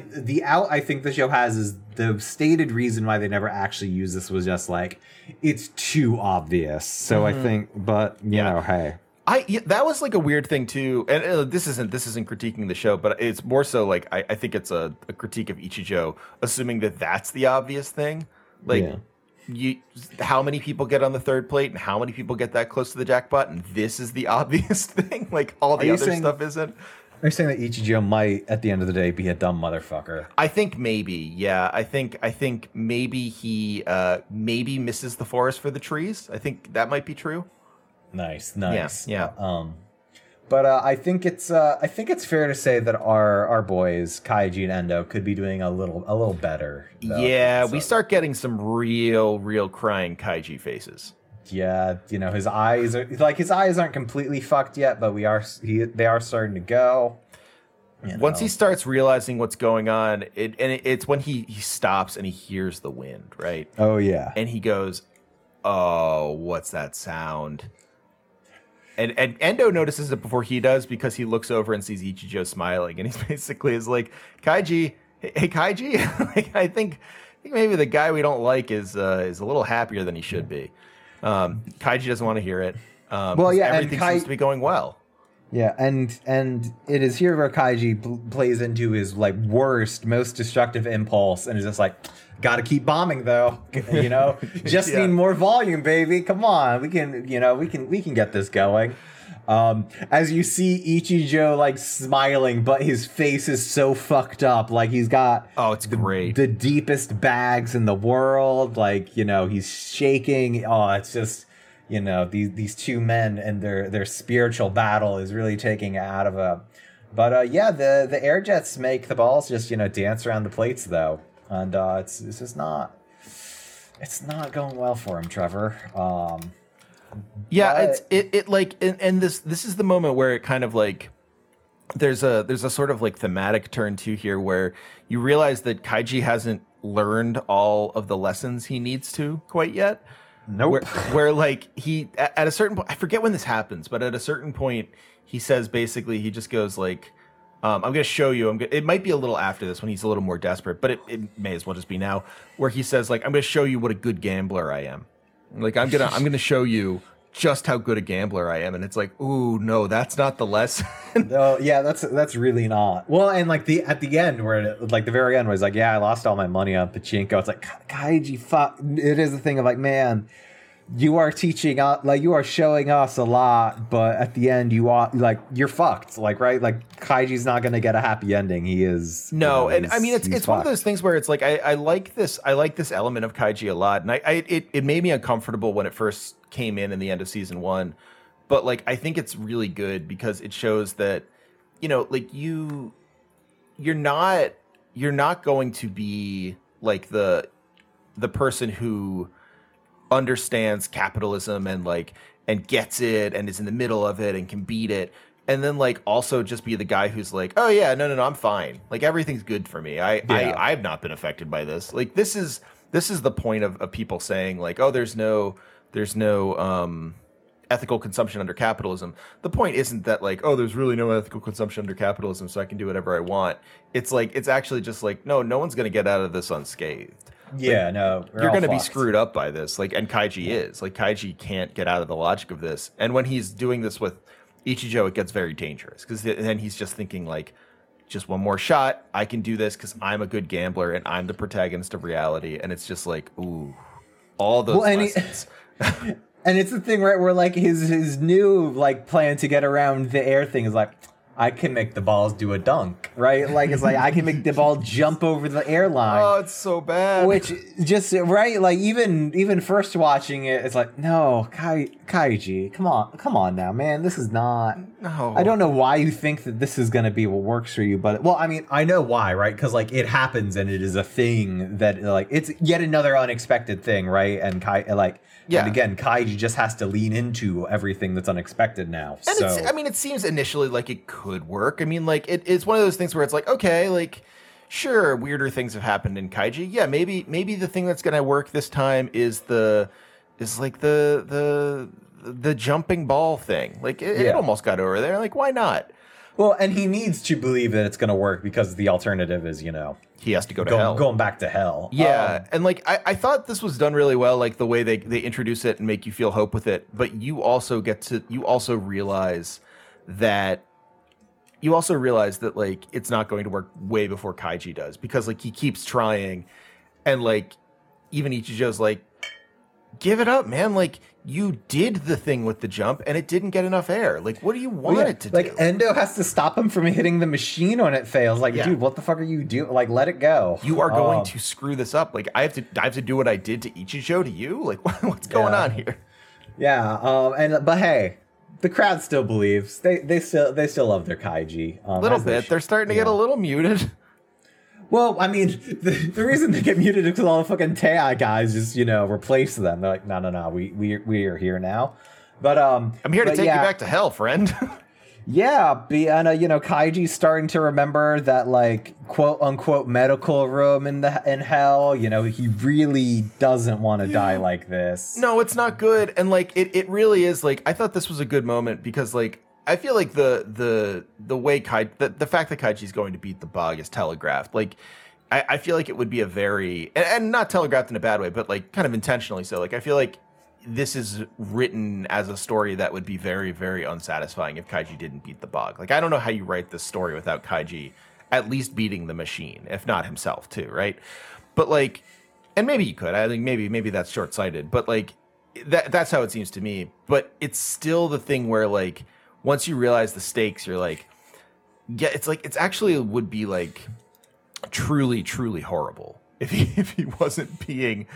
think the show has is the stated reason why they never actually used this was just like it's too obvious. So I think, but you know, hey, that was like a weird thing too. And this isn't critiquing the show, but it's more so like I think it's a critique of Ichijo assuming that that's the obvious thing. Like, how many people get on the third plate and how many people get that close to the jackpot, and this is the obvious thing. Like all the other stuff isn't. Are you saying that Ichijo might, at the end of the day, be a dumb motherfucker? I think maybe, yeah. I think maybe he maybe misses the forest for the trees. I think that might be true. Nice. Yeah. But I think it's fair to say that our boys Kaiji and Endo could be doing a little better. Though, yeah, we start getting some real crying Kaiji faces. Yeah, you know, his eyes aren't completely fucked yet, but they are starting to go. Once he starts realizing what's going on, it's when he stops and he hears the wind, right? Oh yeah. And he goes, "Oh, what's that sound?" And Endo notices it before he does, because he looks over and sees Ichijo smiling, and he basically is like, "Kaiji, hey Kaiji, like, I think maybe the guy we don't like is a little happier than he should be." Kaiji doesn't want to hear it. Everything seems to be going well. Yeah, and it is here where Kaiji plays into his like worst, most destructive impulse, and is just like, gotta keep bombing though, you know. Just yeah. Need more volume, baby. Come on, we can, you know, we can get this going. As you see Ichijo like smiling, but his face is so fucked up. Like he's got the deepest bags in the world. Like, you know, he's shaking. Oh, it's just. You know, these two men and their spiritual battle is really taking it out of them. But yeah, the air jets make the balls just, you know, dance around the plates though, and it's just not going well for him, Trevor. Yeah, but... it's like and this is the moment where it kind of like there's a sort of like thematic turn to here where you realize that Kaiji hasn't learned all of the lessons he needs to quite yet. Nope. Where like he at a certain point, I forget when this happens, but at a certain point he says basically he just goes like, I'm going to show you. It might be a little after this when he's a little more desperate, but it may as well just be now where he says like, I'm going to show you what a good gambler I am. Like I'm going to show you just how good a gambler I am. And it's like, ooh, no, that's not the lesson. No, yeah, that's really not. Well, and like at the end where it, like the very end was like, yeah, I lost all my money on pachinko. It's like, Kaiji, fuck. It is a thing of like, man, you are teaching, like you are showing us a lot, but at the end you are like, you're fucked. Like, right. Like Kaiji's not going to get a happy ending. He is. No. You know, and I mean, it's one of those things where it's like, I like this element of Kaiji a lot. And it made me uncomfortable when it first came in the end of season one, but like I think it's really good because it shows that, you know, like you're not going to be like the person who understands capitalism and like and gets it and is in the middle of it and can beat it, and then like also just be the guy who's like, oh yeah, no, I'm fine, like everything's good for me, I've not been affected by this. Like this is the point of people saying like, oh, there's no ethical consumption under capitalism. The point isn't that like, oh, there's really no ethical consumption under capitalism, so I can do whatever I want. It's like, it's actually just like, no one's going to get out of this unscathed. Yeah, like, no. You're going to be screwed up by this. Like, and Kaiji is. Like, Kaiji can't get out of the logic of this. And when he's doing this with Ichijo, it gets very dangerous because then he's just thinking like, just one more shot, I can do this because I'm a good gambler and I'm the protagonist of reality. And it's just like, ooh, all those lessons. And it's the thing, right, where like his new like plan to get around the air thing is like, I can make the balls do a dunk, right? Like it's like I can make the ball jump over the airline. Oh, it's so bad. Which just right, like even first watching it, it's like, no, Kaiji, come on now, man, this is not. No. I don't know why you think that this is gonna be what works for you, but well, I mean, I know why, right? Because like it happens and it is a thing that like it's yet another unexpected thing, right? And And again, Kaiji just has to lean into everything that's unexpected now. And so. I mean, it seems initially like it could work. I mean, like it's one of those things where it's like, okay, like sure, weirder things have happened in Kaiji. Yeah, maybe the thing that's going to work this time is like the jumping ball thing. Like it almost got over there. Like why not? Well, and he needs to believe that it's going to work because the alternative is, you know, he has to go to hell. Going back to hell. Yeah. And like, I thought this was done really well, like the way they introduce it and make you feel hope with it. But you also realize that like it's not going to work way before Kaiji does, because like he keeps trying. And like even Ichijo's like, give it up, man. Like, you did the thing with the jump and it didn't get enough air. Like, what do you want it to do? Like, Endo has to stop him from hitting the machine when it fails. Like, dude, what the fuck are you doing? Like, let it go. You are going to screw this up. Like, I have to do what I did to Ichijo to you? Like, what's going on here? Yeah. But hey, the crowd still believes. They still love their Kaiji. A little bit. They're starting to get a little muted. Well, I mean, the reason they get muted is because all the fucking Tei guys just, you know, replace them. They're like, no, we are here now. But I'm here to take you back to hell, friend. You know, Kaiji's starting to remember that, like, quote unquote medical room in hell. You know, he really doesn't want to die like this. No, it's not good. And like, it really is. Like, I thought this was a good moment because, like, I feel like the way the fact that Kaiji's going to beat the bug is telegraphed. Like, I feel like it would be a very, and not telegraphed in a bad way, but like kind of intentionally so. Like, I feel like this is written as a story that would be very, very unsatisfying if Kaiji didn't beat the bug. Like, I don't know how you write this story without Kaiji at least beating the machine, if not himself too, right? But like, and maybe you could, I think maybe that's short-sighted, but like, that's how it seems to me. But it's still the thing where like, once you realize the stakes, you're like, yeah, it's like, it's actually would be like truly, truly horrible if he wasn't being,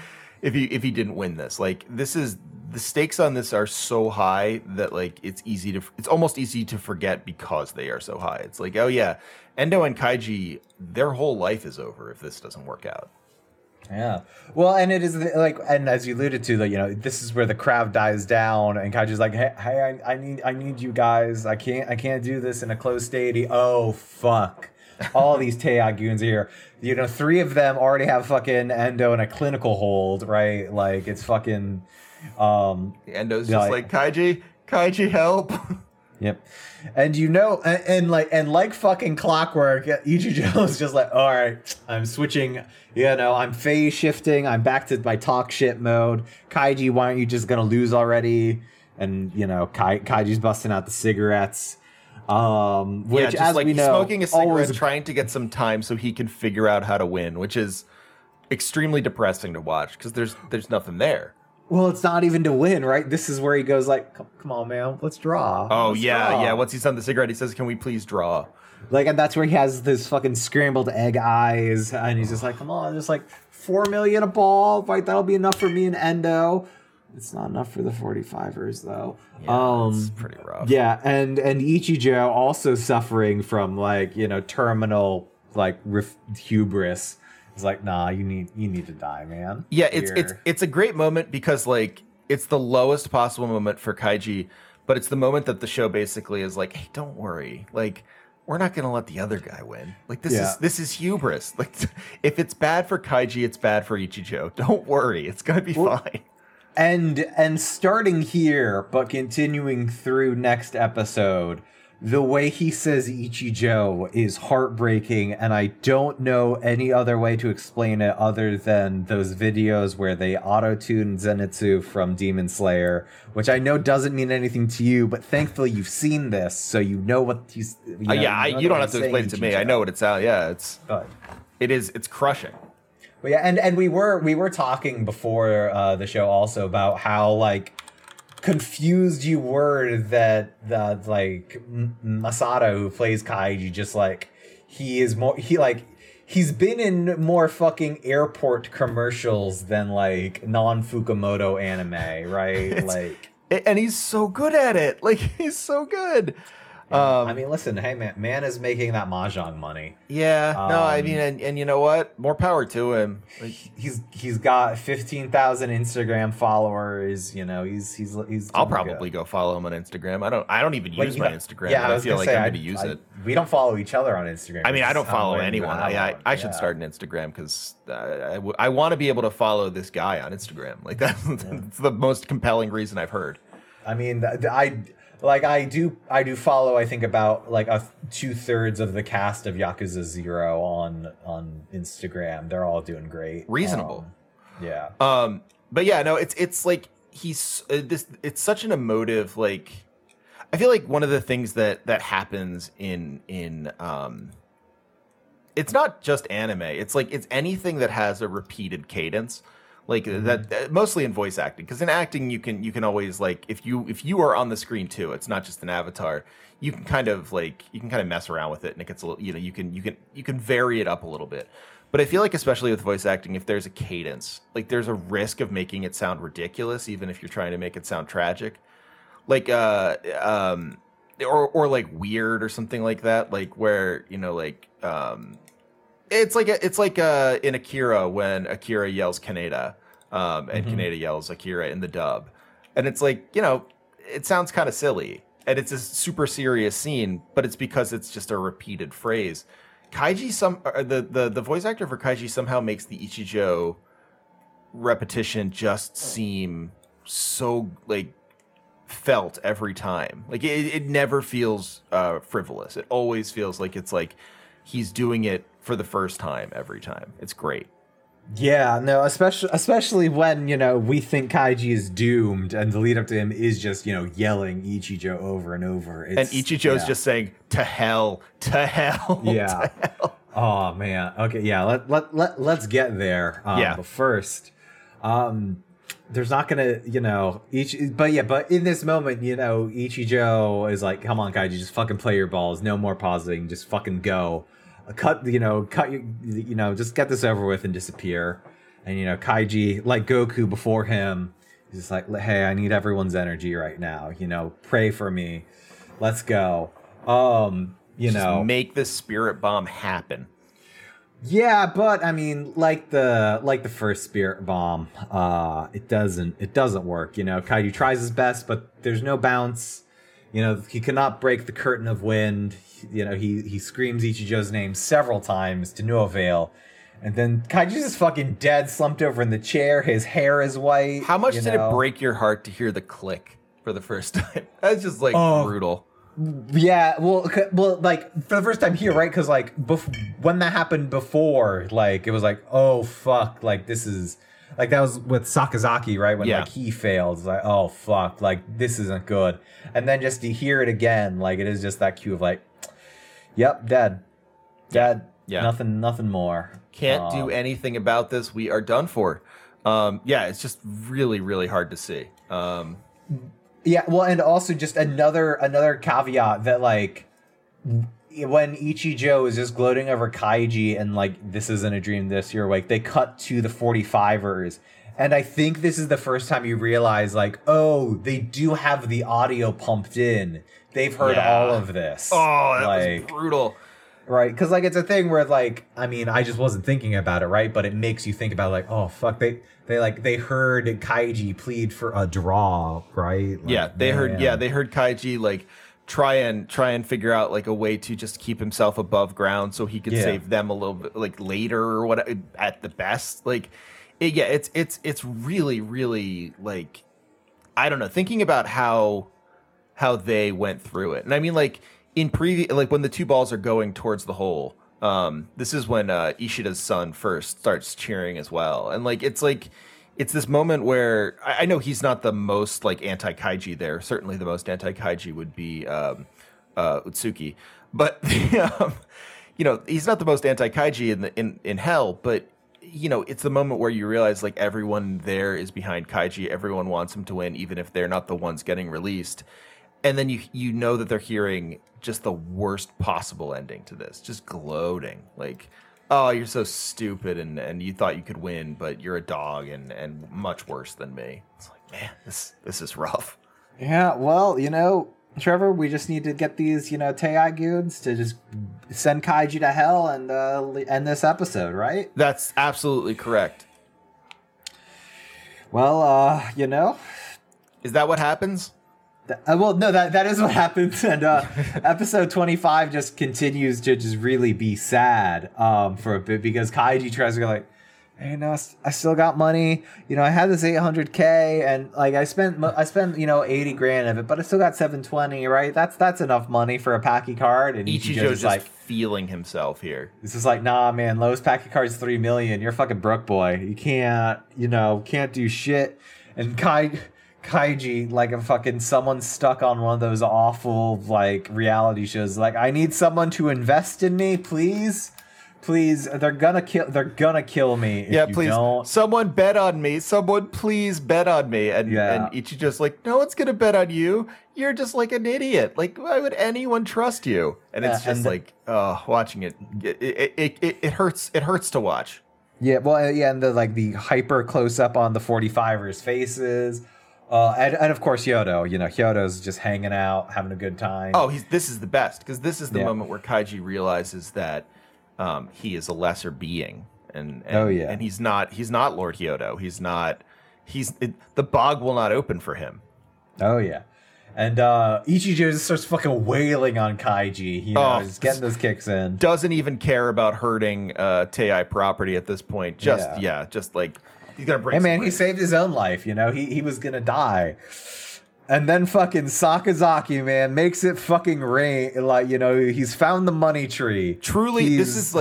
if he didn't win this. Like, this is, the stakes on this are so high that like, it's almost easy to forget because they are so high. It's like, oh yeah, Endo and Kaiji, their whole life is over if this doesn't work out. Yeah. Well, and it is like, and as you alluded to, that, you know, this is where the crowd dies down and Kaiji's like, hey, I need you guys. I can't do this in a closed stadium. Oh fuck. All these Teiyaguns here. You know, three of them already have fucking Endo in a clinical hold, right? Like, it's fucking Endo's just like, Kaiji help. Yep. And you know, and like fucking clockwork, Ichijo's just like, all right, I'm switching, you know, I'm phase shifting, I'm back to my talk shit mode. Kaiji, why aren't you just gonna lose already? And you know, Kaiji's busting out the cigarettes. Which, yeah, just as like, we know, smoking a cigarette, always trying to get some time so he can figure out how to win, which is extremely depressing to watch because there's nothing there. Well, it's not even to win, right? This is where he goes like, come on, man, let's draw. Oh, let's draw. Yeah. Once he's done the cigarette, he says, can we please draw? Like, and that's where he has this fucking scrambled egg eyes. And he's just like, come on, just like 4 million a ball, right? That'll be enough for me and Endo. It's not enough for the 45ers, though. Yeah, it's pretty rough. Yeah, and Ichijo also suffering from, like, you know, terminal, like, hubris. It's like, nah, you need to die, man. Yeah, it's a great moment because, like, it's the lowest possible moment for Kaiji, but it's the moment that the show basically is like, hey, don't worry. Like, we're not going to let the other guy win. Like, this is hubris. Like, if it's bad for Kaiji, it's bad for Ichijo. Don't worry. It's going to be fine. And starting here, but continuing through next episode, the way he says Ichijo is heartbreaking, and I don't know any other way to explain it other than those videos where they auto-tune Zenitsu from Demon Slayer, which I know doesn't mean anything to you, but thankfully you've seen this, so you know what he's... You know, you don't have to explain it to me. I know what it's out. Yeah, it's crushing. But yeah, and we were talking before the show also about how like confused you were that like Masato, who plays Kaiji, just like he's been in more fucking airport commercials than like non-Fukumoto anime, right? Like, and he's so good at it. Like, he's so good. I mean, listen, hey, man is making that mahjong money. Yeah, no, I mean, and you know what? More power to him. Like, he's got 15,000 Instagram followers. You know, he's. I'll probably go follow him on Instagram. I don't even use my Instagram. Yeah, I feel like I'm going to use it. We don't follow each other on Instagram. I mean, I don't follow anyone. I should start an Instagram because I want to be able to follow this guy on Instagram. Like, that's the most compelling reason I've heard. I mean, Like, I do follow, I think, about, like, 2/3 of the cast of Yakuza Zero on Instagram. They're all doing great. Reasonable. Yeah. But, yeah, no, it's like, it's such an emotive, like, I feel like one of the things that happens in it's not just anime. It's, like, it's anything that has a repeated cadence. Like, that mostly in voice acting, because in acting you can always, like, if you are on the screen too, it's not just an avatar. You can kind of mess around with it, and it gets a little, you know, you can vary it up a little bit. But I feel like, especially with voice acting, if there's a cadence, like, there's a risk of making it sound ridiculous, even if you're trying to make it sound tragic, like or like weird or something like that, like where, you know, like It's like in Akira, when Akira yells Kaneda, and Kaneda yells Akira in the dub, and it's like, you know, it sounds kind of silly, and it's a super serious scene, but it's because it's just a repeated phrase. Kaiji, the voice actor for Kaiji somehow makes the Ichijo repetition just seem so, like, felt every time. Like, it never feels frivolous. It always feels like it's like he's doing it for the first time every time. It's great. Yeah, no, especially when, you know, we think Kaiji is doomed and the lead up to him is just, you know, yelling Ichijo over and over. And Ichijo's just saying, to hell, to hell, yeah. To hell. Oh, man. Okay, yeah, let's get there. But first, there's not going to, you know, but in this moment, you know, Ichijo is like, come on, Kaiji, just fucking play your balls. No more pausing. Just fucking go. Cut, you know, just get this over with and disappear. And, you know, Kaiji, like Goku before him, he's just like, hey, I need everyone's energy right now. You know, pray for me. Let's go. Just make the spirit bomb happen. Yeah, but I mean, like the first spirit bomb, it doesn't work. You know, Kaiju tries his best, but there's no bounce. You know, he cannot break the curtain of wind. You know, he screams Ichijo's name several times to no avail. And then Kaiju's just fucking dead, slumped over in the chair. His hair is white. How much did it break your heart to hear the click for the first time? That's just like brutal. Yeah, well, like for the first time here, right? Because like when that happened before, like it was like, oh fuck, like this is like that was with Sakazaki, right? When like he failed, it's like, oh fuck, like this isn't good. And then just to hear it again, like it is just that cue of like, yep, dead, yeah, nothing more. Can't do anything about this. We are done for. It's just really, really hard to see. Yeah, well, and also just another caveat that, like, when Ichijo is just gloating over Kaiji and, like, this isn't a dream, this, you're awake, they cut to the 45ers. And I think this is the first time you realize, like, oh, they do have the audio pumped in. They've heard all of this. Oh, that was brutal. Right, because, like, it's a thing where, like, I mean, I just wasn't thinking about it, right? But it makes you think about, like, oh, fuck, they heard Kaiji plead for a draw, right? Like, they heard Kaiji, like, try and figure out, like, a way to just keep himself above ground so he could save them a little bit, like, later or what, at the best. Like, it's really, really, like, I don't know, thinking about how they went through it. And I mean, like, in previous, like when the two balls are going towards the hole, this is when Ishida's son first starts cheering as well, and like it's this moment where I know he's not the most like anti-Kaiji there. Certainly, the most anti-Kaiji would be Utsuki, but you know he's not the most anti-Kaiji in hell. But you know it's the moment where you realize like everyone there is behind Kaiji. Everyone wants him to win, even if they're not the ones getting released. And then you know that they're hearing just the worst possible ending to this, just gloating like, oh, you're so stupid and you thought you could win, but you're a dog and much worse than me. It's like, man, this is rough. Yeah, well, you know, Trevor, we just need to get these, you know, Tei goons to just send Kaiji to hell and end this episode, right? That's absolutely correct. Well, you know. Is that what happens? Well, no, that is what happens, and episode 25 just continues to just really be sad for a bit because Kaiji tries to go like, hey, no, I still got money, you know, I had this $800K, and like I spent you know $80,000 of it, but I still got $720, right? That's enough money for a Paki card, and Ichijo's just like feeling himself here. This is like, nah, man, lowest Paki card is $3 million. You're a fucking broke boy. You can't do shit, and Kaiji, like a fucking someone stuck on one of those awful like reality shows. Like, I need someone to invest in me, please, please. They're gonna kill me. If you please. Don't. Someone bet on me. Someone please bet on me. And Ichijo's like, no one's gonna bet on you. You're just like an idiot. Like, why would anyone trust you? And it's just and like, watching it, it hurts. It hurts to watch. Yeah. Well, yeah, and the hyper close up on the 45ers' faces. And of course Hyodo, you know, Hyodo's just hanging out, having a good time. Oh, this is the best, because this is the moment where Kaiji realizes that he is a lesser being, and he's not Lord Hyodo. The bog will not open for him. Oh yeah, and Ichijo just starts fucking wailing on Kaiji. You know, he's getting those kicks in. Doesn't even care about hurting Tei property at this point. Just like. He's gonna break. Hey man, he saved his own life. You know, he was gonna die, And then fucking Sakazaki, man, makes it fucking rain. Like, you know, he's found the money tree. Truly, this is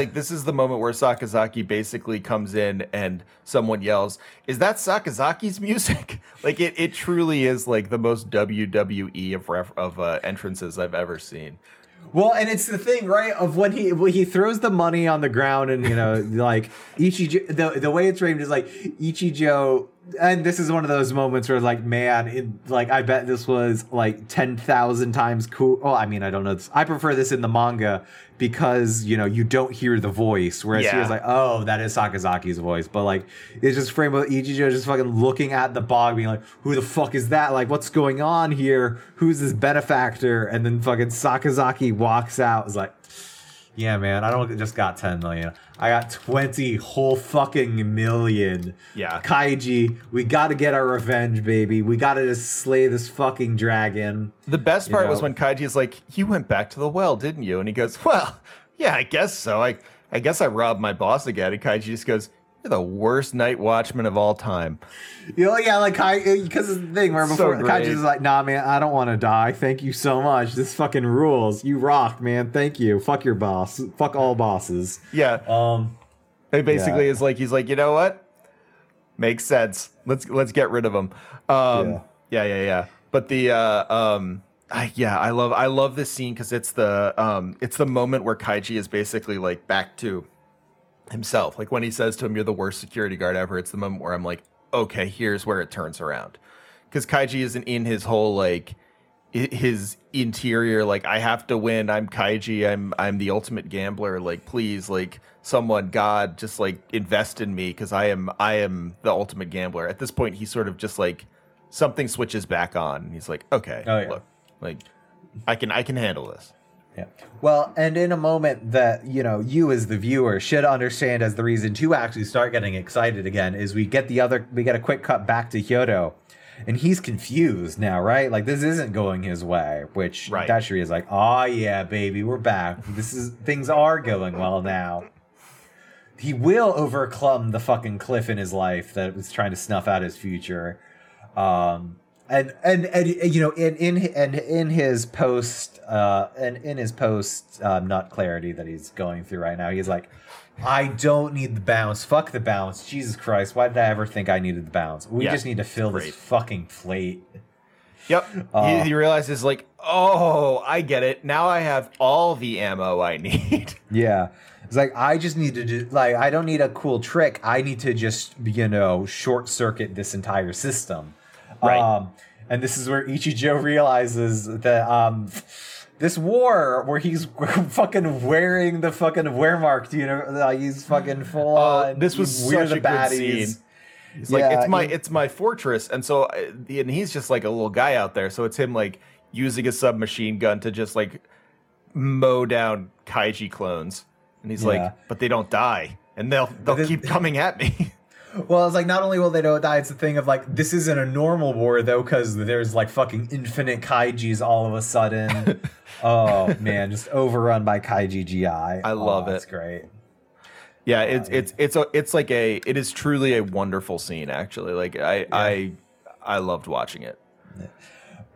the moment where Sakazaki basically comes in and someone yells, "Is that Sakazaki's music?" Like, it truly is like the most WWE of entrances I've ever seen. Well, and it's the thing, right, of when he throws the money on the ground and, you know, like, Ichijo, the way it's framed is like, Ichijo, and this is one of those moments where, like, man, I bet this was, like, 10,000 times cool. Well, I mean, I don't know. I prefer this in the manga because, you know, you don't hear the voice, whereas he was like, oh, that is Sakazaki's voice. But, like, it's just framed with Ichijo just fucking looking at the bog, being like, who the fuck is that? Like, what's going on here? Who's this benefactor? And then fucking Sakazaki walks out. It's like, yeah, man, I don't just got 10 million. I got 20 whole fucking million. Yeah. Kaiji, we got to get our revenge, baby. We got to just slay this fucking dragon. The best part was when Kaiji is like, you went back to the well, didn't you? And he goes, well, yeah, I guess so. I guess I robbed my boss again. And Kaiji just goes, you're the worst night watchman of all time. You know, yeah, like Kaiji, because it's the thing where before, so Kaiji's like, nah, man, I don't want to die. Thank you so much. This fucking rules. You rock, man. Thank you. Fuck your boss. Fuck all bosses. Yeah. It basically is like, he's like, you know what? Makes sense. Let's get rid of him. Yeah. But the I love this scene because it's the moment where Kaiji is basically like back to himself, like when he says to him, you're the worst security guard ever. It's the moment where I'm like, okay, here's where it turns around, because Kaiji isn't in his whole like his interior like, I have to win, I'm Kaiji, I'm the ultimate gambler, like please, like someone, God, just like invest in me because I am the ultimate gambler. At this point he's sort of just like, something switches back on and he's like, okay, look, like I can handle this. Yeah. Well, and in a moment that, you know, you as the viewer should understand as the reason to actually start getting excited again is we get a quick cut back to Hyodo, and he's confused now, right? Like this isn't going his way, which Dashiri is like, oh yeah, baby, we're back. Things are going well now. He will overcome the fucking cliff in his life that was trying to snuff out his future. And you know, in his post nut clarity that he's going through right now, he's like, I don't need the bounce. Fuck the bounce. Jesus Christ, why did I ever think I needed the bounce? We just need to fill this fucking plate. Yep. He realizes like, oh, I get it. Now I have all the ammo I need. Yeah. It's like, I just need to do, like, I don't need a cool trick. I need to just, you know, short circuit this entire system. Right. And this is where Ichijo realizes that this war where he's fucking wearing the fucking Wehrmacht, you know, like he's fucking full on. This was such a good scene. He's like, it's my fortress. And so and he's just like a little guy out there. So it's him like using a submachine gun to just like mow down Kaiji clones. And he's like, but they don't die and they'll keep coming at me. Well, it's like, not only will they not die, it's the thing of, like, this isn't a normal war, though, because there's, like, fucking infinite Kaijis all of a sudden. Oh, man, just overrun by Kaiji GI. I love it. That's great. Yeah, it is truly a wonderful scene, actually. Like, I loved watching it. Yeah.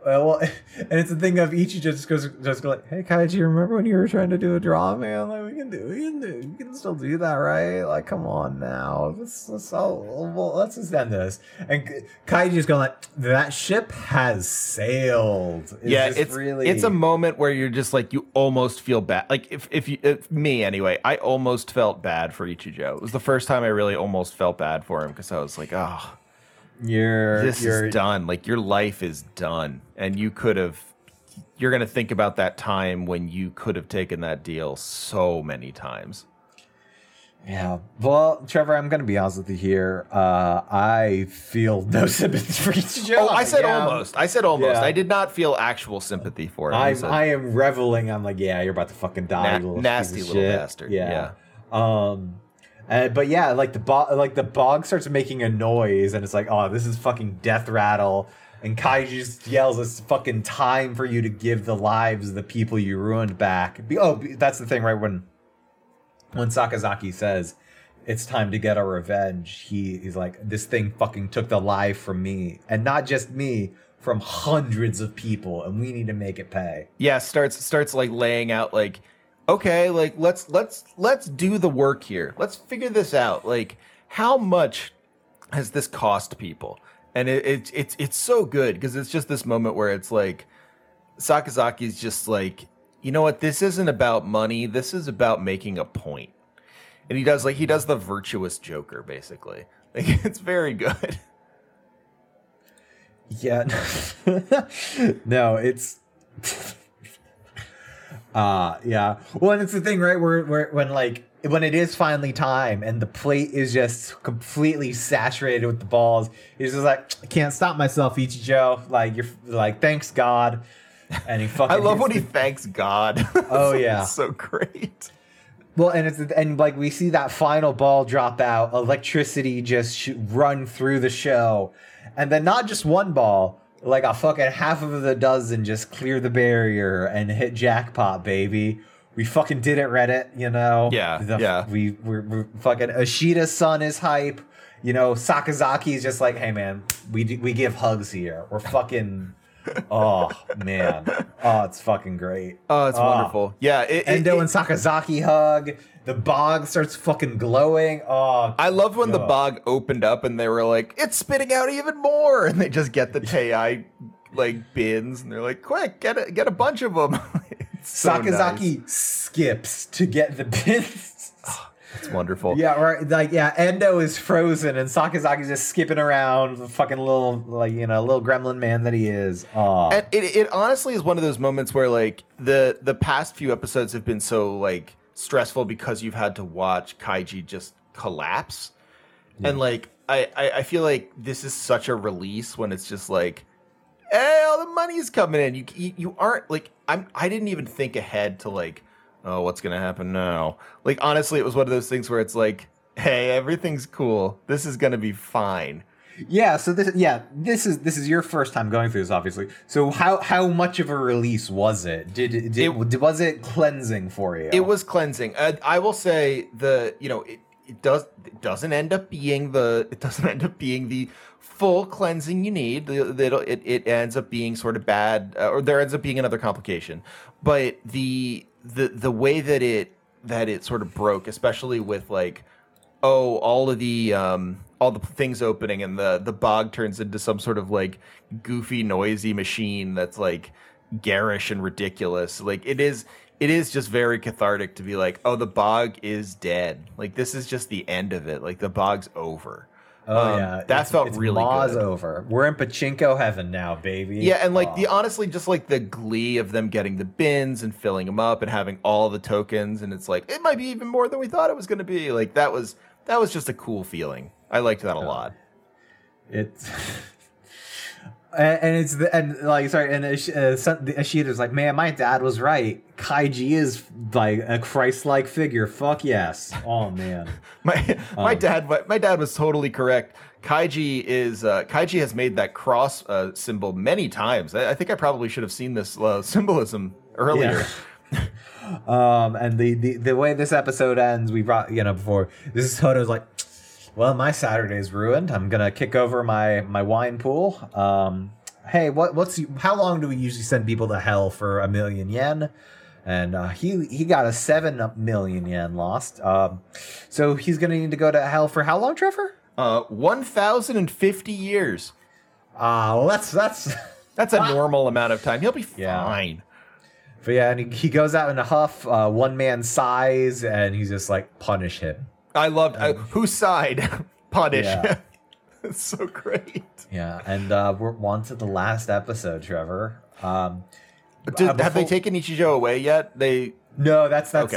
Well, and it's the thing of Ichijo just goes like, hey Kaiji, remember when you were trying to do a draw, man? Like we can still do that, right? Like come on now, let's just end this. And Kaiji's going like, that ship has sailed. It's a moment where you're just like, you almost feel bad. Like if me anyway, I almost felt bad for Ichijo. It was the first time I really almost felt bad for him because I was like, oh. This is done. Like your life is done, and you're gonna think about that time when you could have taken that deal so many times. Yeah. Well, Trevor, I'm gonna be honest with you here. I feel no sympathy for Ichijo. Oh, I said almost. I said almost. Yeah. I did not feel actual sympathy for it. I am reveling. I'm like, yeah, you're about to fucking die, nasty little bastard. Yeah. But yeah, like the bog starts making a noise, and it's like, oh, this is fucking death rattle. And Kaiji just yells, it's fucking time for you to give the lives of the people you ruined back. That's the thing, right? When Sakazaki says, it's time to get our revenge, he's like, this thing fucking took the life from me. And not just me, from hundreds of people, and we need to make it pay. Yeah, starts like laying out like, okay, like let's do the work here. Let's figure this out. Like, how much has this cost people? And it's so good because it's just this moment where it's like Sakazaki's just like, you know what? This isn't about money. This is about making a point. And he does the virtuous Joker basically. Like, it's very good. Yeah. No, it's yeah. Well, and it's the thing, right? Where when it is finally time and the plate is just completely saturated with the balls, he's just like, I can't stop myself, Ichijo. Like, you're like, thanks God. And he fucking I love when he thanks God. Oh yeah. It's so great. Well, and like we see that final ball drop out, electricity just run through the show, and then not just one ball, like a fucking half of the dozen just clear the barrier and hit jackpot, baby. We fucking did it, Reddit, you know? Yeah, yeah. We're fucking Ishida-san is hype, you know. Sakazaki is just like, hey man, we give hugs here. We're fucking. Oh man, oh it's fucking great. Oh, it's wonderful. Yeah, Endo and Sakazaki hug. The bog starts fucking glowing. Oh, I love when the bog opened up and they were like, it's spitting out even more, and they just get the Tei like bins and they're like, quick, get a bunch of them. So Sakazaki skips to get the bins. It's wonderful. Yeah, right. Like, yeah, Endo is frozen, and Sakazaki's just skipping around, the fucking little, like, you know, little gremlin man that he is. Aww. And it honestly is one of those moments where, like, the past few episodes have been so, like, stressful because you've had to watch Kaiji just collapse. Yeah. And, like, I feel like this is such a release when it's just like, hey, all the money's coming in. You aren't, like, I didn't even think ahead to, like, oh, what's going to happen now? Like, honestly, it was one of those things where it's like, hey, everything's cool. This is going to be fine. Yeah. So this is your first time going through this, obviously. So how much of a release was it? Was it cleansing for you? It was cleansing. I will say it doesn't end up being the full cleansing you need. It ends up being sort of bad, or there ends up being another complication. But the way that it sort of broke, especially with like, oh, all the things opening and the bog turns into some sort of like goofy, noisy machine that's like garish and ridiculous. Like it is just very cathartic to be like, oh, the bog is dead. Like this is just the end of it. Like the bog's over. Oh yeah, that felt really good. Over. We're in pachinko heaven now, baby. Yeah, and like honestly, just like the glee of them getting the bins and filling them up and having all the tokens, and it's like it might be even more than we thought it was going to be. Like that was just a cool feeling. I liked that a lot. It's and it's the, and like sorry, and Ashida's like, man, my dad was right. Kaiji is like a Christ-like figure. Fuck yes. Oh man, my dad was totally correct. Kaiji has made that cross symbol many times. I think I probably should have seen this symbolism earlier. Yeah. And the way this episode ends, we brought before this is Hodo's like, well, my Saturday's ruined. I'm gonna kick over my wine pool. Hey, how long do we usually send people to hell for $1 million yen? And he got a 7 million yen lost. So he's going to need to go to hell for how long, Trevor? 1,050 years. Well, that's a normal amount of time. He'll be fine. But yeah, and he goes out in a huff, one man sighs, and he's just like, punish him. I loved who sighed? Punish. Yeah. It's so great. Yeah, and we're on to the last episode, Trevor. Have they taken Ichijo away yet? That's the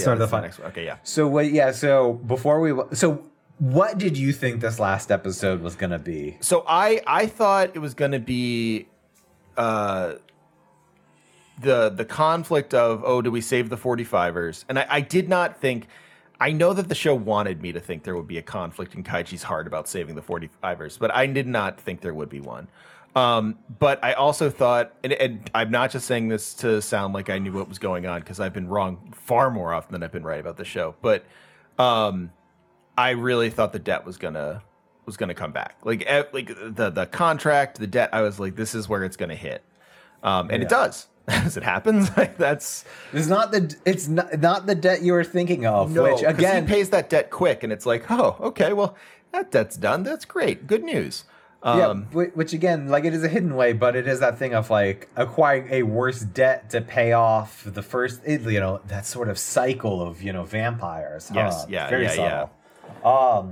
start of the next one. Okay, yeah. So what did you think this last episode was going to be? So I thought it was going to be the conflict of, oh, do we save the 45ers? And I did not think. I know that the show wanted me to think there would be a conflict in Kaiji's heart about saving the 45ers, but I did not think there would be one. But I also thought, and I'm not just saying this to sound like I knew what was going on, because I've been wrong far more often than I've been right about the show, but I really thought the debt was going to was going to come back. Like the contract, the debt, I was like, this is where it's going to hit. And yeah. It does. As it happens, like that's it's not the debt you were thinking of. No, which again, he pays that debt quick, and it's like, oh, okay, well, that debt's done. That's great, good news. Yeah, which again, like it is a hidden way, but it is that thing of like acquiring a worse debt to pay off the first. You know, that sort of cycle of vampires. Yes, yeah, very subtle. Yeah.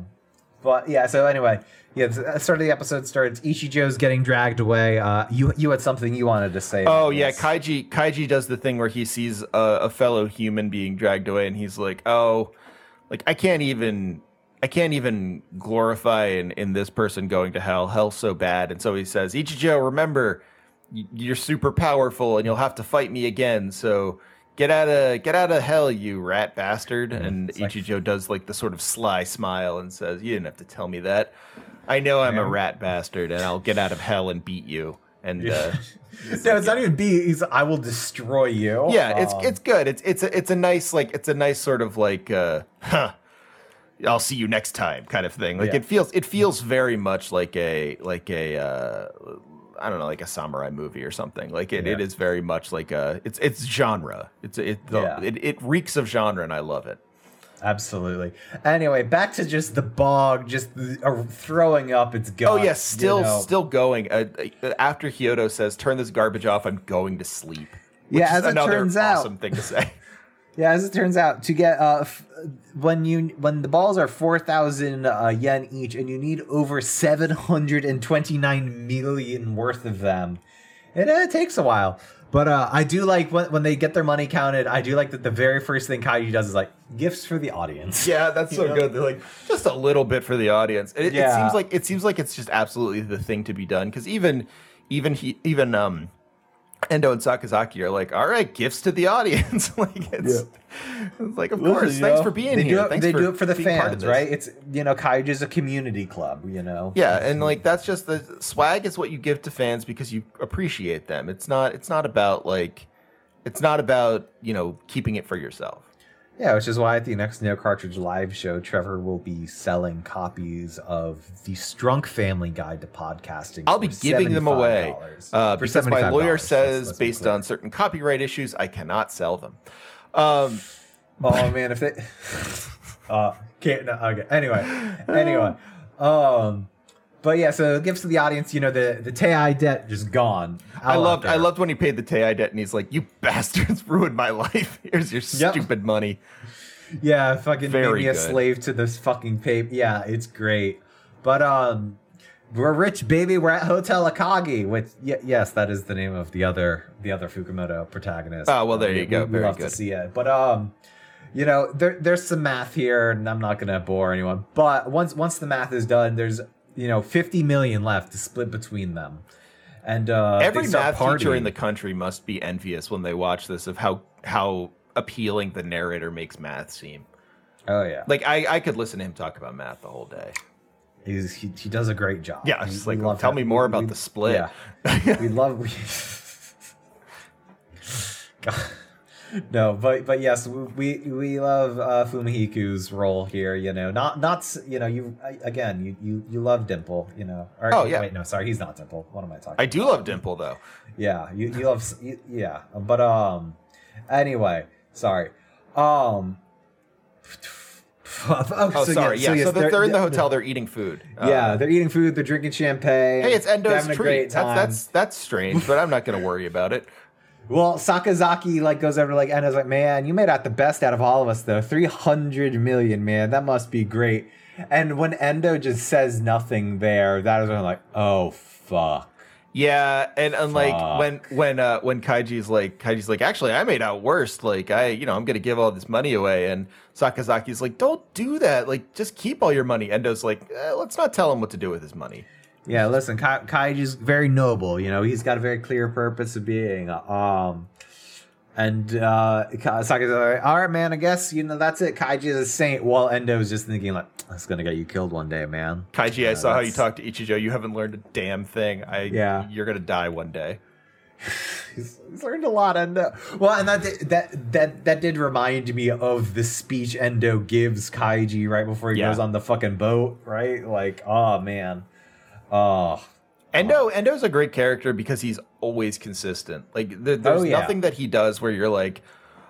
But yeah, so anyway, yeah, the start of the episode starts. Ichijo's getting dragged away. You had something you wanted to say. Oh yeah, Kaiji does the thing where he sees a fellow human being dragged away, and he's like, oh, like I can't even glorify in this person going to hell. Hell's so bad, and so he says, Ichijo, remember, you're super powerful, and you'll have to fight me again. So. Get out of hell, you rat bastard! And it's Ichijo does like the sort of sly smile and says, "You didn't have to tell me that. I know I'm a rat bastard, and I'll get out of hell and beat you." And it's not even beat. He's I will destroy you. Yeah, it's good. It's a nice sort of like I'll see you next time kind of thing. Like it feels very much like a I don't know, like a samurai movie or something. Like it is very much like it's genre. It reeks of genre, and I love it. Absolutely. Anyway, back to just the bog, just throwing up its guts. Oh yes, still going. After Hyodo says, "Turn this garbage off. I'm going to sleep." Which is another awesome thing to say. Yeah, as it turns out, to get when the balls are 4,000 yen each, and you need over 729 million worth of them, it takes a while. But I do like when they get their money counted. I do like that the very first thing Kaiji does is like gifts for the audience. Yeah, that's so good. They're like just a little bit for the audience. It seems like it's just absolutely the thing to be done because even Endo and Sakazaki are like, all right, gifts to the audience. like it's like, of course, thanks for being here. They do it for the fans, right? It's Kaiju's a community club, Yeah, and like that's just the swag is what you give to fans because you appreciate them. It's not about keeping it for yourself. Yeah, which is why at the next Neo Cartridge live show, Trevor will be selling copies of the Strunk Family Guide to Podcasting. I'll be giving them away because my lawyer says, based on certain copyright issues, I cannot sell them. Oh man, if they can't. No, okay. Anyway. But yeah, so gifts to the audience, the Tei debt just gone. I loved when he paid the Tei debt and he's like, "You bastards ruined my life. Here's your stupid money." Yeah, fucking made me a slave to this fucking paper. Yeah, it's great. But we're rich, baby. We're at Hotel Akagi, which yes, that is the name of the other Fukumoto protagonist. Oh, well, there you go. Very good. To see it. But there's some math here, and I'm not going to bore anyone. But once the math is done, there's 50 million left to split between them. And every math teacher in the country must be envious when they watch this of how appealing the narrator makes math seem. Oh yeah. Like I could listen to him talk about math the whole day. He does a great job. Yeah, it's like tell me more about the split. Yeah. God. No, but yes, we love Fumihiku's role here. You love Dimple. Wait, no, sorry, he's not Dimple. What am I talking about? I do love Dimple though. Yeah, you love yeah, but anyway, sorry. So they're in the hotel. They're eating food. They're eating food. They're drinking champagne. Hey, it's Endo's treat. That's strange, but I'm not going to worry about it. Well, Sakazaki goes over to Endo's like, "Man, you made out the best out of all of us though. 300 million, man, that must be great." And when Endo just says nothing there, that is when I'm like, "Oh fuck." Yeah, and when Kaiji's like, "Actually, I made out worse. I'm gonna give all this money away." And Sakazaki's like, "Don't do that. Just keep all your money." Endo's like, "Let's not tell him what to do with his money." Yeah, listen, Kaiji's very noble, he's got a very clear purpose of being. And Saka's like, "All right, man, I guess, that's it. Kaiji is a saint." While Endo is just thinking that's going to get you killed one day, man. Kaiji, I saw how you talked to Ichijo. You haven't learned a damn thing. You're going to die one day. He's learned a lot, Endo. Well, and that did remind me of the speech Endo gives Kaiji right before he goes on the fucking boat, right? Like, oh man, Endo's a great character because he's always consistent. Like, there's nothing that he does where you're like,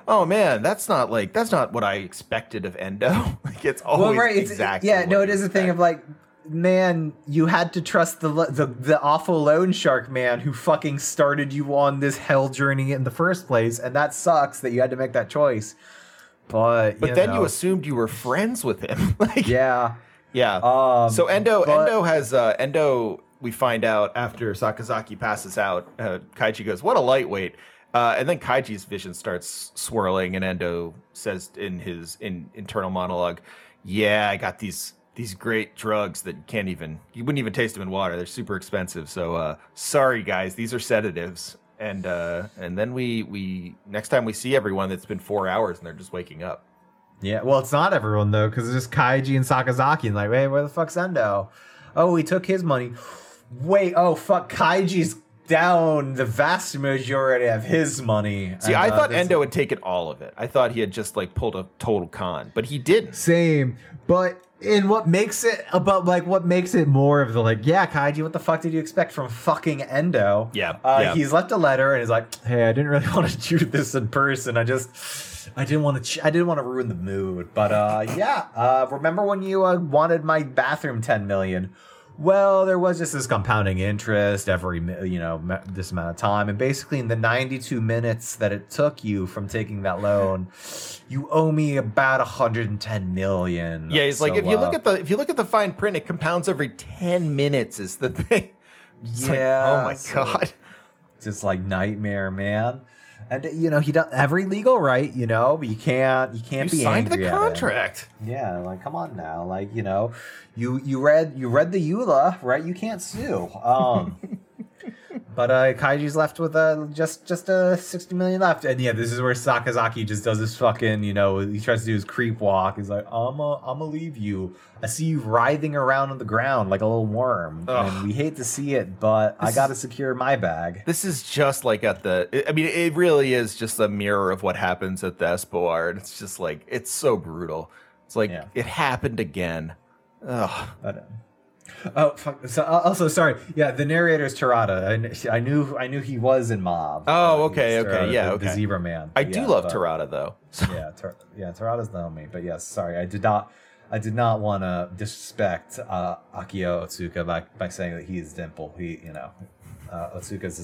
oh man, that's not what I expected of Endo. Like, it's always exactly. It is a thing of like, man, you had to trust the awful loan shark man who fucking started you on this hell journey in the first place, and that sucks that you had to make that choice. But then you assumed you were friends with him. Like, yeah. So Endo. We find out after Sakazaki passes out, Kaiji goes, "What a lightweight!" And then Kaiji's vision starts swirling, and Endo says in his internal monologue, "Yeah, I got these great drugs that you wouldn't even taste them in water. They're super expensive. So sorry, guys, these are sedatives." And then we next time we see everyone, it's been 4 hours, and they're just waking up. Yeah, well, it's not everyone though, because it's just Kaiji and Sakazaki, and like, hey, where the fuck's Endo? Oh, he took his money. Wait, oh, fuck, Kaiji's down the vast majority of his money. See, I thought Endo had taken all of it. I thought he had just, like, pulled a total con, but he didn't. Same, but in what makes it more of the, like, yeah, Kaiji, what the fuck did you expect from fucking Endo? Yeah, He's left a letter, and he's like, hey, I didn't really want to do this in person. I didn't want to ruin the mood, but, remember when you wanted my bathroom $10 million? Well, there was just this compounding interest every, this amount of time. And basically in the 92 minutes that it took you from taking that loan, you owe me about 110 million. Yeah, it's so, like, if you look at the fine print, it compounds every 10 minutes is the thing. It's God. It's just like nightmare, man. And, he does every legal right, but you can't be angry. You signed the contract. Yeah. Like, come on now. Like, you read the EULA, right? You can't sue. But Kaiji's left with just $60 million left. And yeah, this is where Sakazaki just does his fucking, he tries to do his creep walk. He's like, I'm gonna leave you. I see you writhing around on the ground like a little worm. Ugh. And we hate to see it, but I gotta secure my bag. This is just like it really is just a mirror of what happens at the Espoir. And it's just like, it's so brutal. It's like, It happened again. Ugh. Oh, fuck. So, also, sorry. Yeah, the narrator is Terada. I knew he was in Mob. Oh, okay. Yeah, the Zebra Man. I do love Terada though. Terada's the homie. But yes, sorry, I did not want to disrespect Akio Otsuka by saying that he is Dimple. He, Otsuka's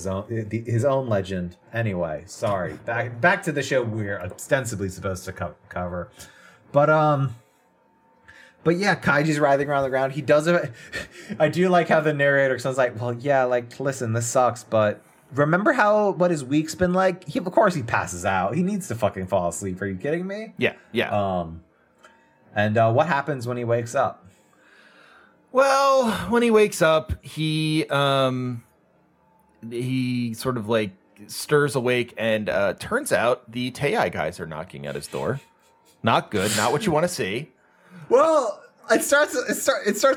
his own legend. Anyway, sorry. Back to the show we're ostensibly supposed to cover, but. But yeah, Kaiji's writhing around the ground. He does it. I do like how the narrator sounds like, well, yeah, like, listen, this sucks, but remember what his week's been like? Of course he passes out. He needs to fucking fall asleep. Are you kidding me? Yeah. And what happens when he wakes up? Well, when he wakes up, he sort of like stirs awake, and turns out the Tei guys are knocking at his door. Not good. Not what you want to see. Well, it starts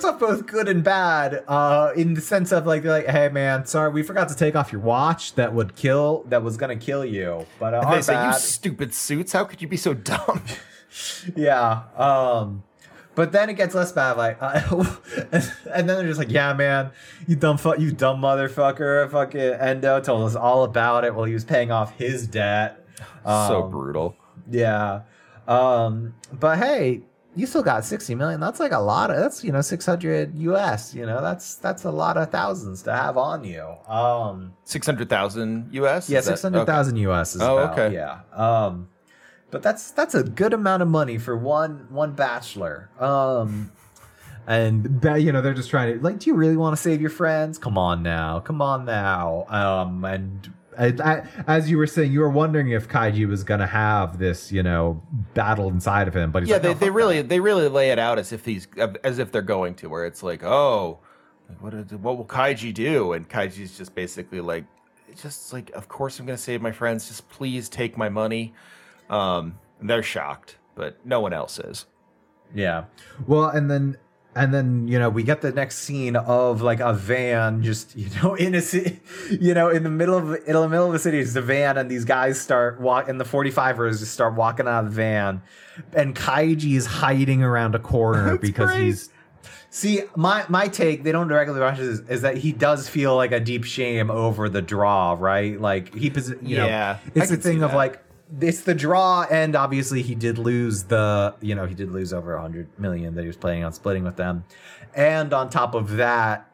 off both good and bad, in the sense of like, they're like, hey man, sorry, we forgot to take off your watch that was gonna kill you. But and they say, you stupid suits, how could you be so dumb? Yeah. But then it gets less bad, like, and then they're just like, yeah man, you dumb motherfucker, fucking Endo told us all about it while he was paying off his debt. So brutal. Yeah. But hey, you still got 60 million. That's like a lot of, that's, $600 US, that's a lot of thousands to have on you. 600,000 US? Yeah, 600,000 okay. US is about, okay. Yeah. But that's a good amount of money for one bachelor. And they're just trying to like, do you really want to save your friends? Come on now. And as you were saying, you were wondering if Kaiji was going to have this, battle inside of him. But he's they really lay it out as if they're going to, where it's like, oh, what will Kaiji do? And Kaiji's just basically like, of course I'm going to save my friends. Just please take my money. They're shocked, but no one else is. Yeah. Well, and then And then, you know, we get the next scene of like a van just, you know, in a city, you know, in the middle of the city is the van, and these guys start walking, the 45ers just start walking out of the van, and Kaiji is hiding around a corner because great. He's. See, my take, they don't directly watch this, is that he does feel like a deep shame over the draw, right? Like he, you know, yeah, it's a thing of like. It's the draw, and obviously he did lose he did lose over $100 million that he was planning on splitting with them. And on top of that,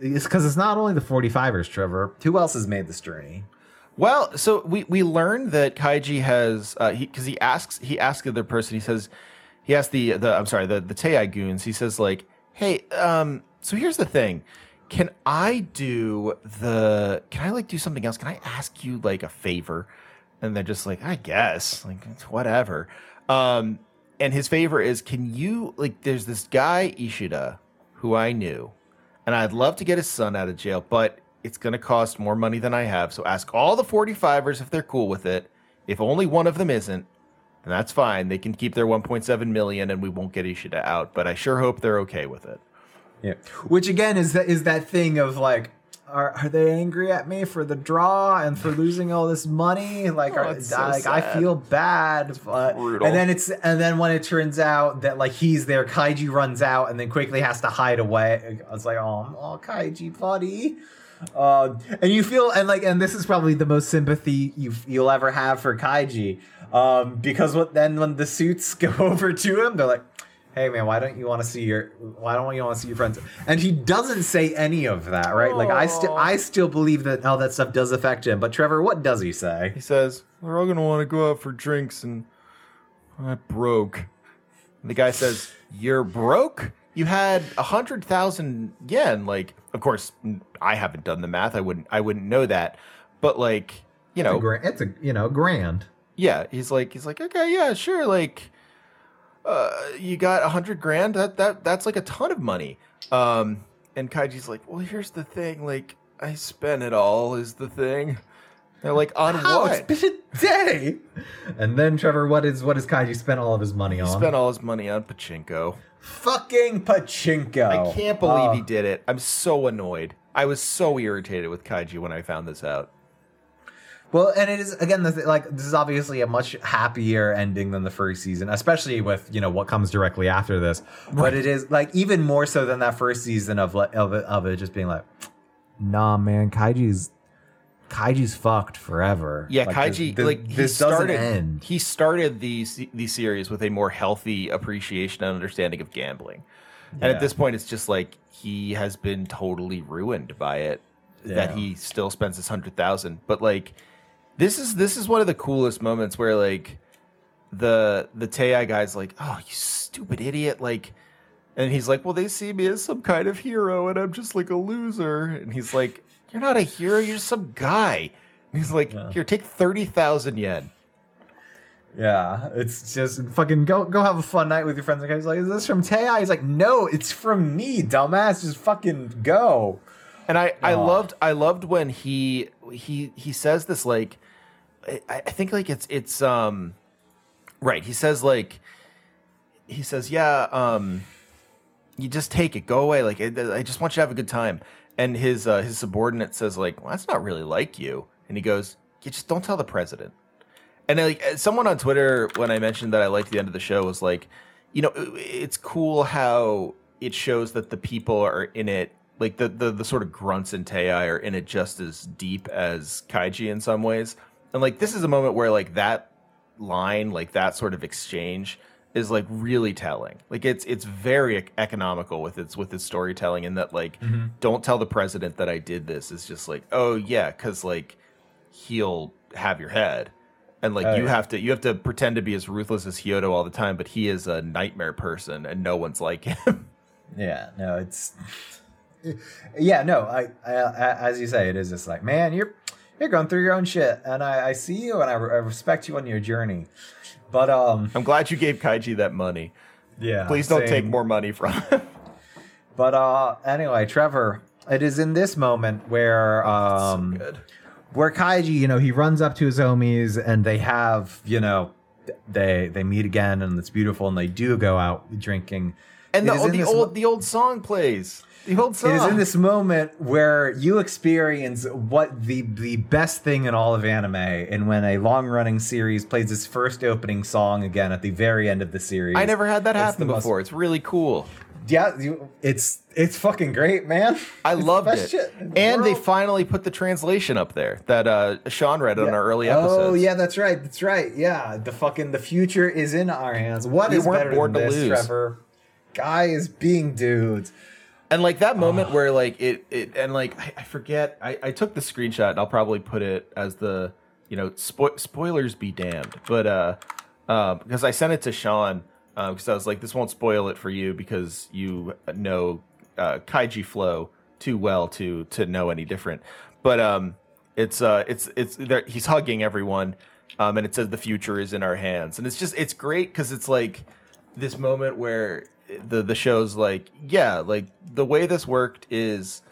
it's because it's not only the 45ers, Trevor. Who else has made this journey? Well, so we learned that Kaiji has, because he asks the other person, he asked the Tei goons, he says like, hey, so here's the thing. Can I do something else? Can I ask you like a favor? And they're just like, I guess, like, it's whatever. And his favor is, can you, like, there's this guy, Ishida, who I knew, and I'd love to get his son out of jail, but it's going to cost more money than I have. So ask all the 45ers if they're cool with it. If only one of them isn't, then that's fine. They can keep their $1.7 million and we won't get Ishida out. But I sure hope they're okay with it. Yeah. Which, again, is that thing of, like, Are they angry at me for the draw and for losing all this money? Like, I feel bad. But, and then when it turns out that like he's there, Kaiji runs out and then quickly has to hide away. I was like, oh Kaiji, buddy. And you feel and this is probably the most sympathy you'll ever have for Kaiji, because when the suits go over to him, they're like, hey man, why don't you want to see your friends? And he doesn't say any of that, right? Aww. Like I still believe that all that stuff does affect him. But Trevor, what does he say? He says, "We're all gonna want to go out for drinks, and I broke." And the guy says, "You're broke? You had 100,000 yen? Like, of course, I haven't done the math. I wouldn't know that. But like, you know, it's a grand. Yeah, he's like, okay, yeah, sure, like." You got 100 grand. That's like a ton of money. And Kaiji's like, well, here's the thing. Like, I spent it all. Is the thing? They're like, on what? It's been a day. And then Trevor, what is Kaiji spent all of his money on? He spent all his money on pachinko. Fucking pachinko! I can't believe he did it. I'm so annoyed. I was so irritated with Kaiji when I found this out. Well, and it is, again, this is obviously a much happier ending than the first season, especially with, you know, what comes directly after this. Right. But it is, like, even more so than that first season of it just being like, nah, man, Kaiji's fucked forever. Yeah, like, Kaiji, this doesn't end. He started the series with a more healthy appreciation and understanding of gambling. Yeah. And at this point, it's just like, he has been totally ruined by it, yeah. That he still spends his 100,000. But, like... This is one of the coolest moments where like the Tei guy's like, oh, you stupid idiot, like, and he's like, well, they see me as some kind of hero and I'm just like a loser. And he's like, you're not a hero, you're just some guy. And he's like, yeah. Here, take 30,000 yen. Yeah, it's just fucking go have a fun night with your friends. And he's like, is this from Tei? He's like, no, it's from me, dumbass. Just fucking go. And I loved when he says this, like, I think like it's right. He says, yeah, you just take it, go away. Like, I just want you to have a good time. And his subordinate says like, well, that's not really like you. And he goes, you just don't tell the president. And like someone on Twitter, when I mentioned that I liked the end of the show, was like, you know, it's cool how it shows that the people are in it. Like the sort of grunts in Tei are in it just as deep as Kaiji in some ways. And like this is a moment where like that line, like that sort of exchange is like really telling. Like it's very economical with its storytelling, in that like mm-hmm. Don't tell the president that I did this. It's just like, oh yeah, because like he'll have your head. And like you have to pretend to be as ruthless as Hyodo all the time, but he is a nightmare person and no one's like him. Yeah, no, it's yeah, no, I as you say, it is just like, man, you're going through your own shit, and I see you, and I respect you on your journey. But I'm glad you gave Kaiji that money. Yeah, please don't take more money from him. But anyway, Trevor, it is in this moment where so good. Where Kaiji, you know, he runs up to his homies, and they have, you know, they meet again, and it's beautiful, and they do go out drinking. And the old song plays. The old song. It is in this moment where you experience what the best thing in all of anime, and when a long-running series plays its first opening song again at the very end of the series. I never had that happen before. It's really cool. Yeah, it's fucking great, man. I loved it. And they finally put the translation up there that Sean read on our early episodes. Oh, yeah, that's right. That's right. Yeah, the future is in our hands. What is better than this, Trevor? Guys being dudes. And like that moment where like it and like I forget, I took the screenshot and I'll probably put it as the, you know, spoilers be damned. But because I sent it to Sean. Because I was like, this won't spoil it for you because you know Kaiji Flow too well to know any different. But it's he's hugging everyone, and it says the future is in our hands, and it's great because it's like this moment where the show's like, yeah, like the way this worked is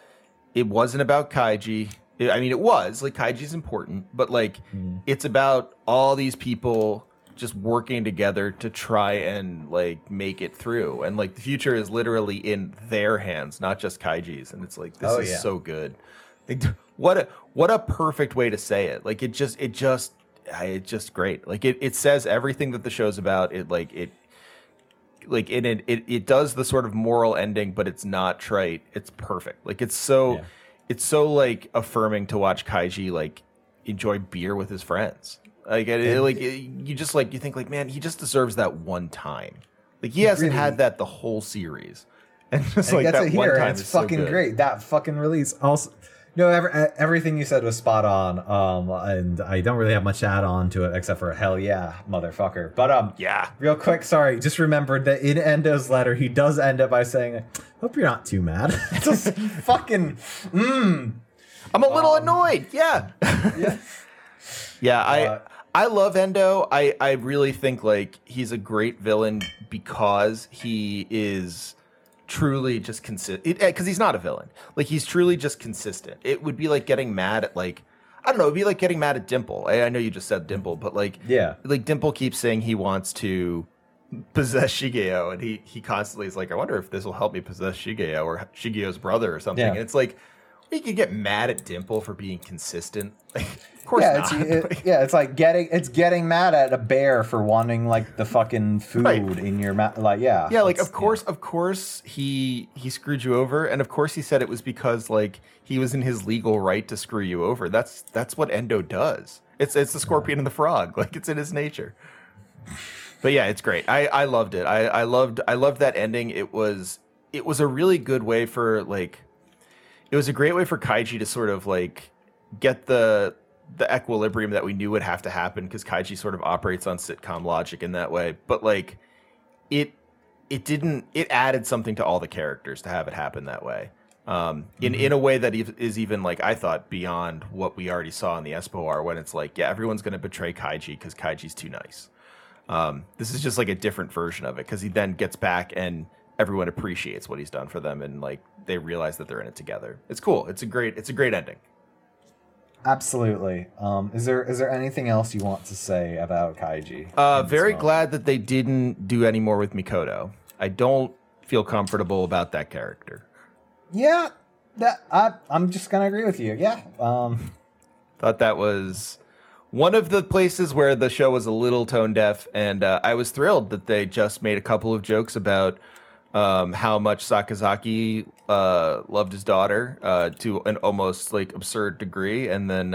it wasn't about Kaiji. I mean, it was like Kaiji's important, but like it's about all these people just working together to try and like make it through, and like the future is literally in their hands, not just Kaiji's. And it's like this is so good. Like, what a perfect way to say it. Like it's just great. Like it says everything that the show's about. It does the sort of moral ending, but it's not trite. It's perfect. Like it's so like affirming to watch Kaiji like enjoy beer with his friends. Like, you just like, you think like, man, he just deserves that one time. Like he hasn't had that the whole series, and just like that one time is so good. It's fucking great. That fucking release. Also, no, everything you said was spot on. And I don't really have much to add on to it except for hell yeah, motherfucker. But yeah. Real quick, sorry, just remembered that in Endo's letter, he does end up by saying, "Hope you're not too mad." It's just fucking. I'm a little annoyed. Yeah. Yeah. Yeah. I love Endo. I really think like he's a great villain because he is truly just consistent. Because he's not a villain. Like he's truly just consistent. It would be like getting mad at like, I don't know. It'd be like getting mad at Dimple. I know you just said Dimple, but like like Dimple keeps saying he wants to possess Shigeo, and he constantly is like, I wonder if this will help me possess Shigeo or Shigeo's brother or something. Yeah. And it's like, you could get mad at Dimple for being consistent. Like, of course not. It's like getting mad at a bear for wanting like the fucking food in your mouth. Like of course he screwed you over, and of course he said it was because like he was in his legal right to screw you over. That's what Endo does. It's the scorpion and the frog. Like it's in his nature. But yeah, it's great. I loved it. I loved that ending. It was a really good way for like. It was a great way for Kaiji to sort of like get the equilibrium that we knew would have to happen because Kaiji sort of operates on sitcom logic in that way. But like it added something to all the characters to have it happen that way in a way that is even like I thought beyond what we already saw in the Espoir when it's like, yeah, everyone's going to betray Kaiji because Kaiji's too nice. This is just like a different version of it because he then gets back and everyone appreciates what he's done for them, and like they realize that they're in it together. It's cool. It's a great ending. Absolutely. Is there anything else you want to say about Kaiji? Very glad that they didn't do any more with Mikoto. I don't feel comfortable about that character. Yeah, that I'm just gonna agree with you. Yeah. Thought that was one of the places where the show was a little tone deaf, and I was thrilled that they just made a couple of jokes about. How much Sakazaki loved his daughter to an almost like absurd degree, and then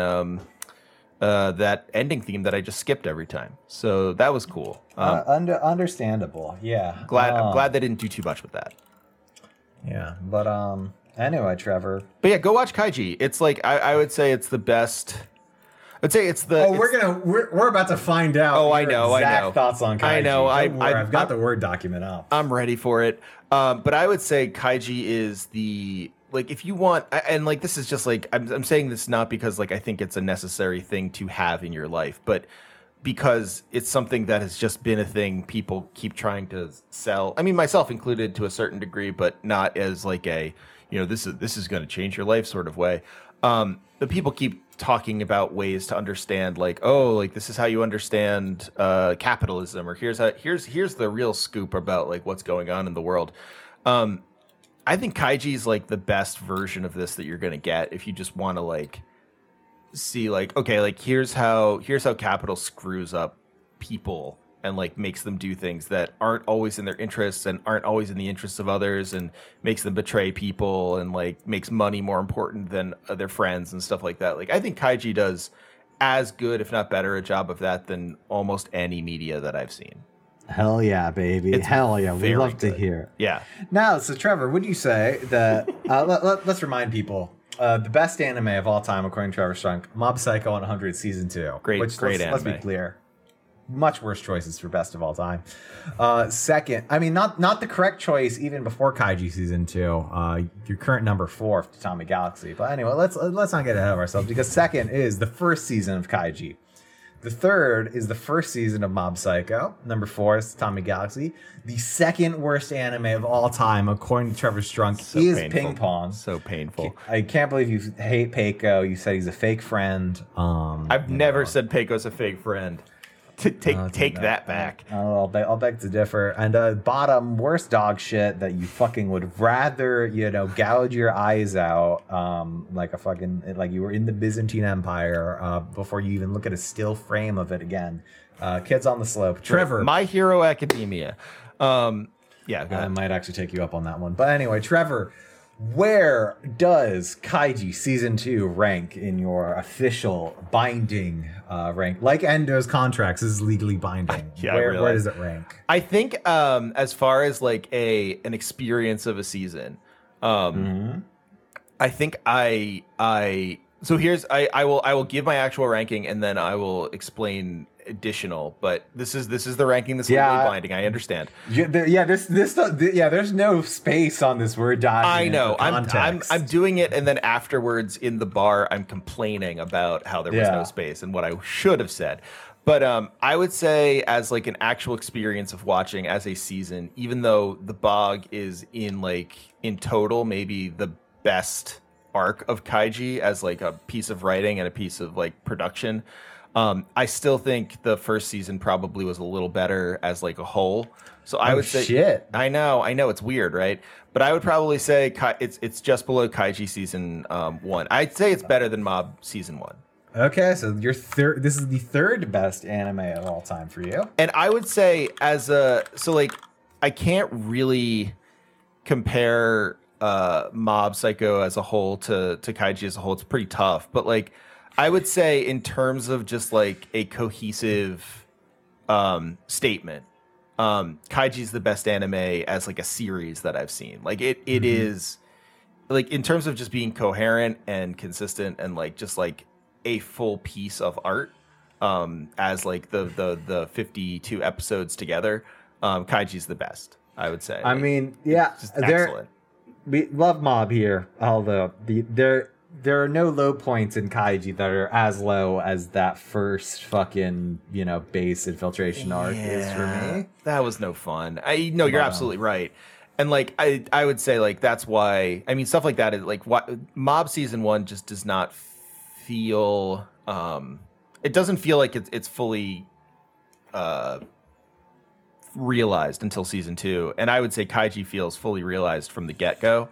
that ending theme that I just skipped every time. So that was cool. Understandable, yeah. I'm glad they didn't do too much with that. Yeah, but anyway, Trevor. But yeah, go watch Kaiji. It's like I would say it's the best. I'd say it's the. Oh, we're about to find out. Oh, I know. Thoughts on Kaiji. I know. I've got the Word document up. I'm ready for it. But I would say Kaiji is the like if you want, and like this is just like I'm saying this not because like I think it's a necessary thing to have in your life, but because it's something that has just been a thing people keep trying to sell. I mean, myself included to a certain degree, but not as like a you know this is going to change your life sort of way. But people keep talking about ways to understand, like, oh, like this is how you understand capitalism, or here's the real scoop about like what's going on in the world. I think Kaiji's like the best version of this that you're gonna get if you just want to like see like, okay, like here's how capital screws up people and like makes them do things that aren't always in their interests and aren't always in the interests of others, and makes them betray people, and like makes money more important than their friends and stuff like that. Like, I think Kaiji does as good, if not better, a job of that than almost any media that I've seen. Hell yeah, baby. It's hell yeah. We love good. To hear it. Yeah. Now, so Trevor, would you say that, let's remind people, the best anime of all time, according to Trevor Strunk, Mob Psycho 100 Season 2. Great anime. Let's be clear. Much worse choices for best of all time. Second, I mean, not the correct choice even before Kaiji Season 2. Your current number 4 of Tatami Galaxy. But anyway, let's not get ahead of ourselves, because second is the first season of Kaiji. The third is the first season of Mob Psycho. Number 4 is Tatami Galaxy. The second worst anime of all time, according to Trevor Strunk, is Ping Pong. So painful. I can't believe you hate Peiko. You said he's a fake friend. I've never said Peiko's a fake friend. To take that back. I'll beg to differ. And bottom, worst dog shit that you fucking would rather, gouge your eyes out like a fucking, like you were in the Byzantine Empire before you even look at a still frame of it again. Kids on the Slope. Trevor. My Hero Academia. Yeah, go ahead. I might actually take you up on that one. But anyway, Trevor, where does Kaiji Season 2 rank in your official binding rank? Like Endo's contracts, this is legally binding. Yeah, where does it rank? I think as far as like an experience of a season, mm-hmm. I think I will give my actual ranking, and then I will explain additional, but this is the ranking that's legally binding. I understand. There's no space on this Word document. I know. I'm doing it, and then afterwards in the bar, I'm complaining about how there was no space and what I should have said. But I would say, as like an actual experience of watching as a season, even though the bog is in like in total maybe the best arc of Kaiji as like a piece of writing and a piece of like production. I still think the first season probably was a little better as like a whole. So I would say, shit. I know, it's weird, right? But I would probably say it's just below Kaiji Season 1. I'd say it's better than Mob Season 1. Okay, so this is the third best anime of all time for you. And I would say I can't really compare Mob Psycho as a whole to Kaiji as a whole. It's pretty tough, but like, I would say in terms of just like a cohesive statement, Kaiji's the best anime as like a series that I've seen. Like it mm-hmm. is like in terms of just being coherent and consistent and like just like a full piece of art as like the 52 episodes together, Kaiji's the best, I would say. I mean, yeah, it's just excellent. We love Mob here, although there are no low points in Kaiji that are as low as that first fucking, base infiltration arc is for me. That was no fun. You're absolutely right. And like, I would say like, that's why, I mean, stuff like that is like what Mob Season 1 just does not feel, it doesn't feel like it's fully, realized until Season 2. And I would say Kaiji feels fully realized from the get-go.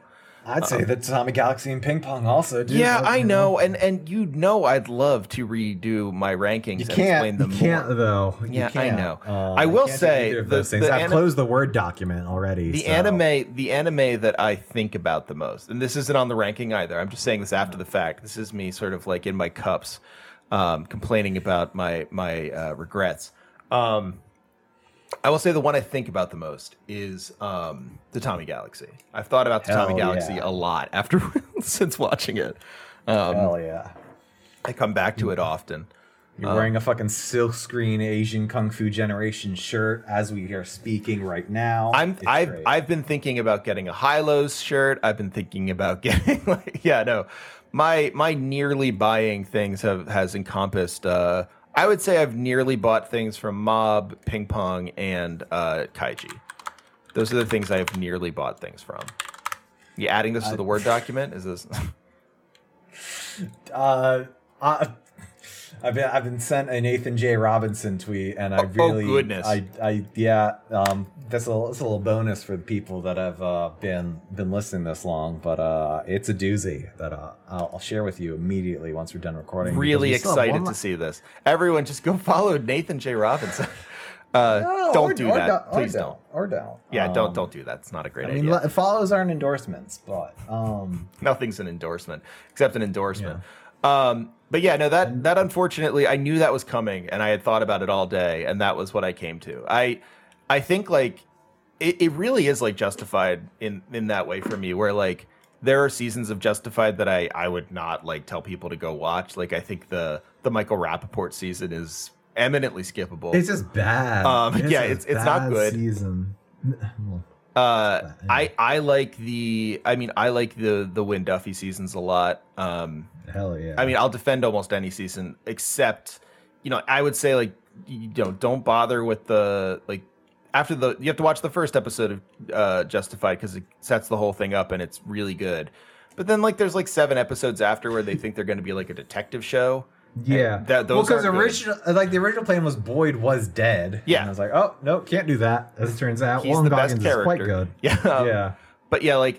I'd say that Tatami Galaxy and Ping Pong also do. Yeah, I know, and I'd love to redo my rankings and explain them more. You can't though. Yeah, I know. I will say those things. I've closed the Word document already. The anime that I think about the most, and this isn't on the ranking either. I'm just saying this after the fact. This is me sort of like in my cups, complaining about my regrets. I will say the one I think about the most is Tatami Galaxy. I've thought about Tatami Galaxy a lot after since watching it. Hell yeah. I come back to it often. You're wearing a fucking silkscreen Asian Kung Fu Generation shirt as we are speaking right now. I've been thinking about getting a Hi-Lo's shirt. I've been thinking about getting my nearly buying things has encompassed I would say I've nearly bought things from Mob, Ping Pong, and Kaiji. Those are the things I have nearly bought things from. You adding this to the Word document? Is this? I've been sent a Nathan J. Robinson tweet, and I really, that's a little bonus for the people that have been listening this long, but it's a doozy that I'll share with you immediately once we're done recording. Really excited to see this. Everyone, just go follow Nathan J. Robinson. Don't do that, please. Yeah, don't do that. It's not a great idea. Follows aren't endorsements, but nothing's an endorsement except an endorsement. Yeah. But yeah, no, that unfortunately, I knew that was coming, and I had thought about it all day, and that was what I came to. I think like it really is like Justified in that way for me, where like there are seasons of Justified that I would not like tell people to go watch. Like I think the Michael Rappaport season is eminently skippable. It's just bad. It's not good season. I like the Win Duffy seasons a lot. Hell yeah. I mean, I'll defend almost any season except, I would say don't bother with the after you have to watch the first episode of Justified because it sets the whole thing up and it's really good. But then there's 7 episodes after where they think they're going to be a detective show. Yeah. Because the original plan was Boyd was dead. Yeah. And I was oh, no, can't do that. As it turns out, Warren Goggins is quite good. Yeah. But yeah,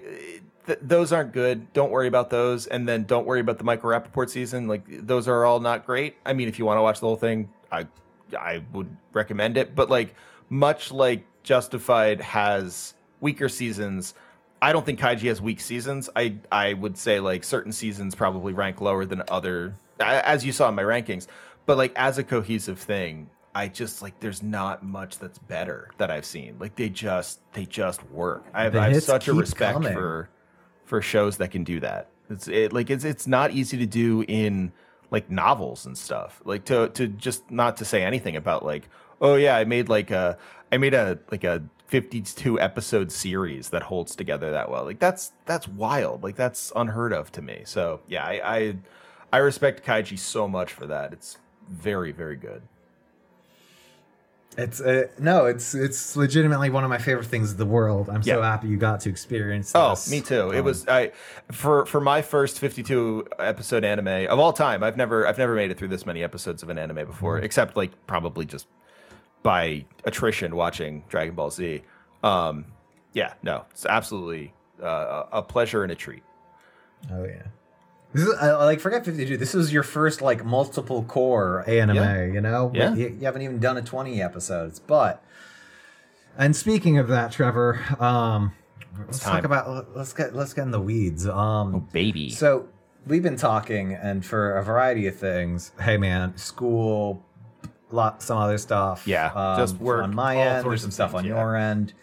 those aren't good. Don't worry about those. And then don't worry about the Michael Rappaport season. Those are all not great. I mean, if you want to watch the whole thing, I would recommend it. But much like Justified has weaker seasons, I don't think Kaiji has weak seasons. I would say certain seasons probably rank lower than other, as you saw in my rankings, but as a cohesive thing, I just there's not much that's better that I've seen. They just work. I have such a respect for shows that can do that. It's not easy to do in novels and stuff. To just not to say anything about I made a 52 episode series that holds together that well. That's wild. That's unheard of to me. So yeah, I respect Kaiji so much for that. It's very, very good. It's legitimately one of my favorite things in the world. I'm so happy you got to experience this. Oh, me too. It was for my first 52 episode anime of all time. I've never made it through this many episodes of an anime before, except probably just by attrition watching Dragon Ball Z. It's absolutely a pleasure and a treat. Oh yeah. This is, forget 52. This is your first multiple core anime, Yeah. You haven't even done 20 episodes. But, and speaking of that, Trevor, let's get in the weeds. Baby. So we've been talking, and for a variety of things. Hey man, school, some other stuff. Yeah, just work on my end. There's some stuff on your end.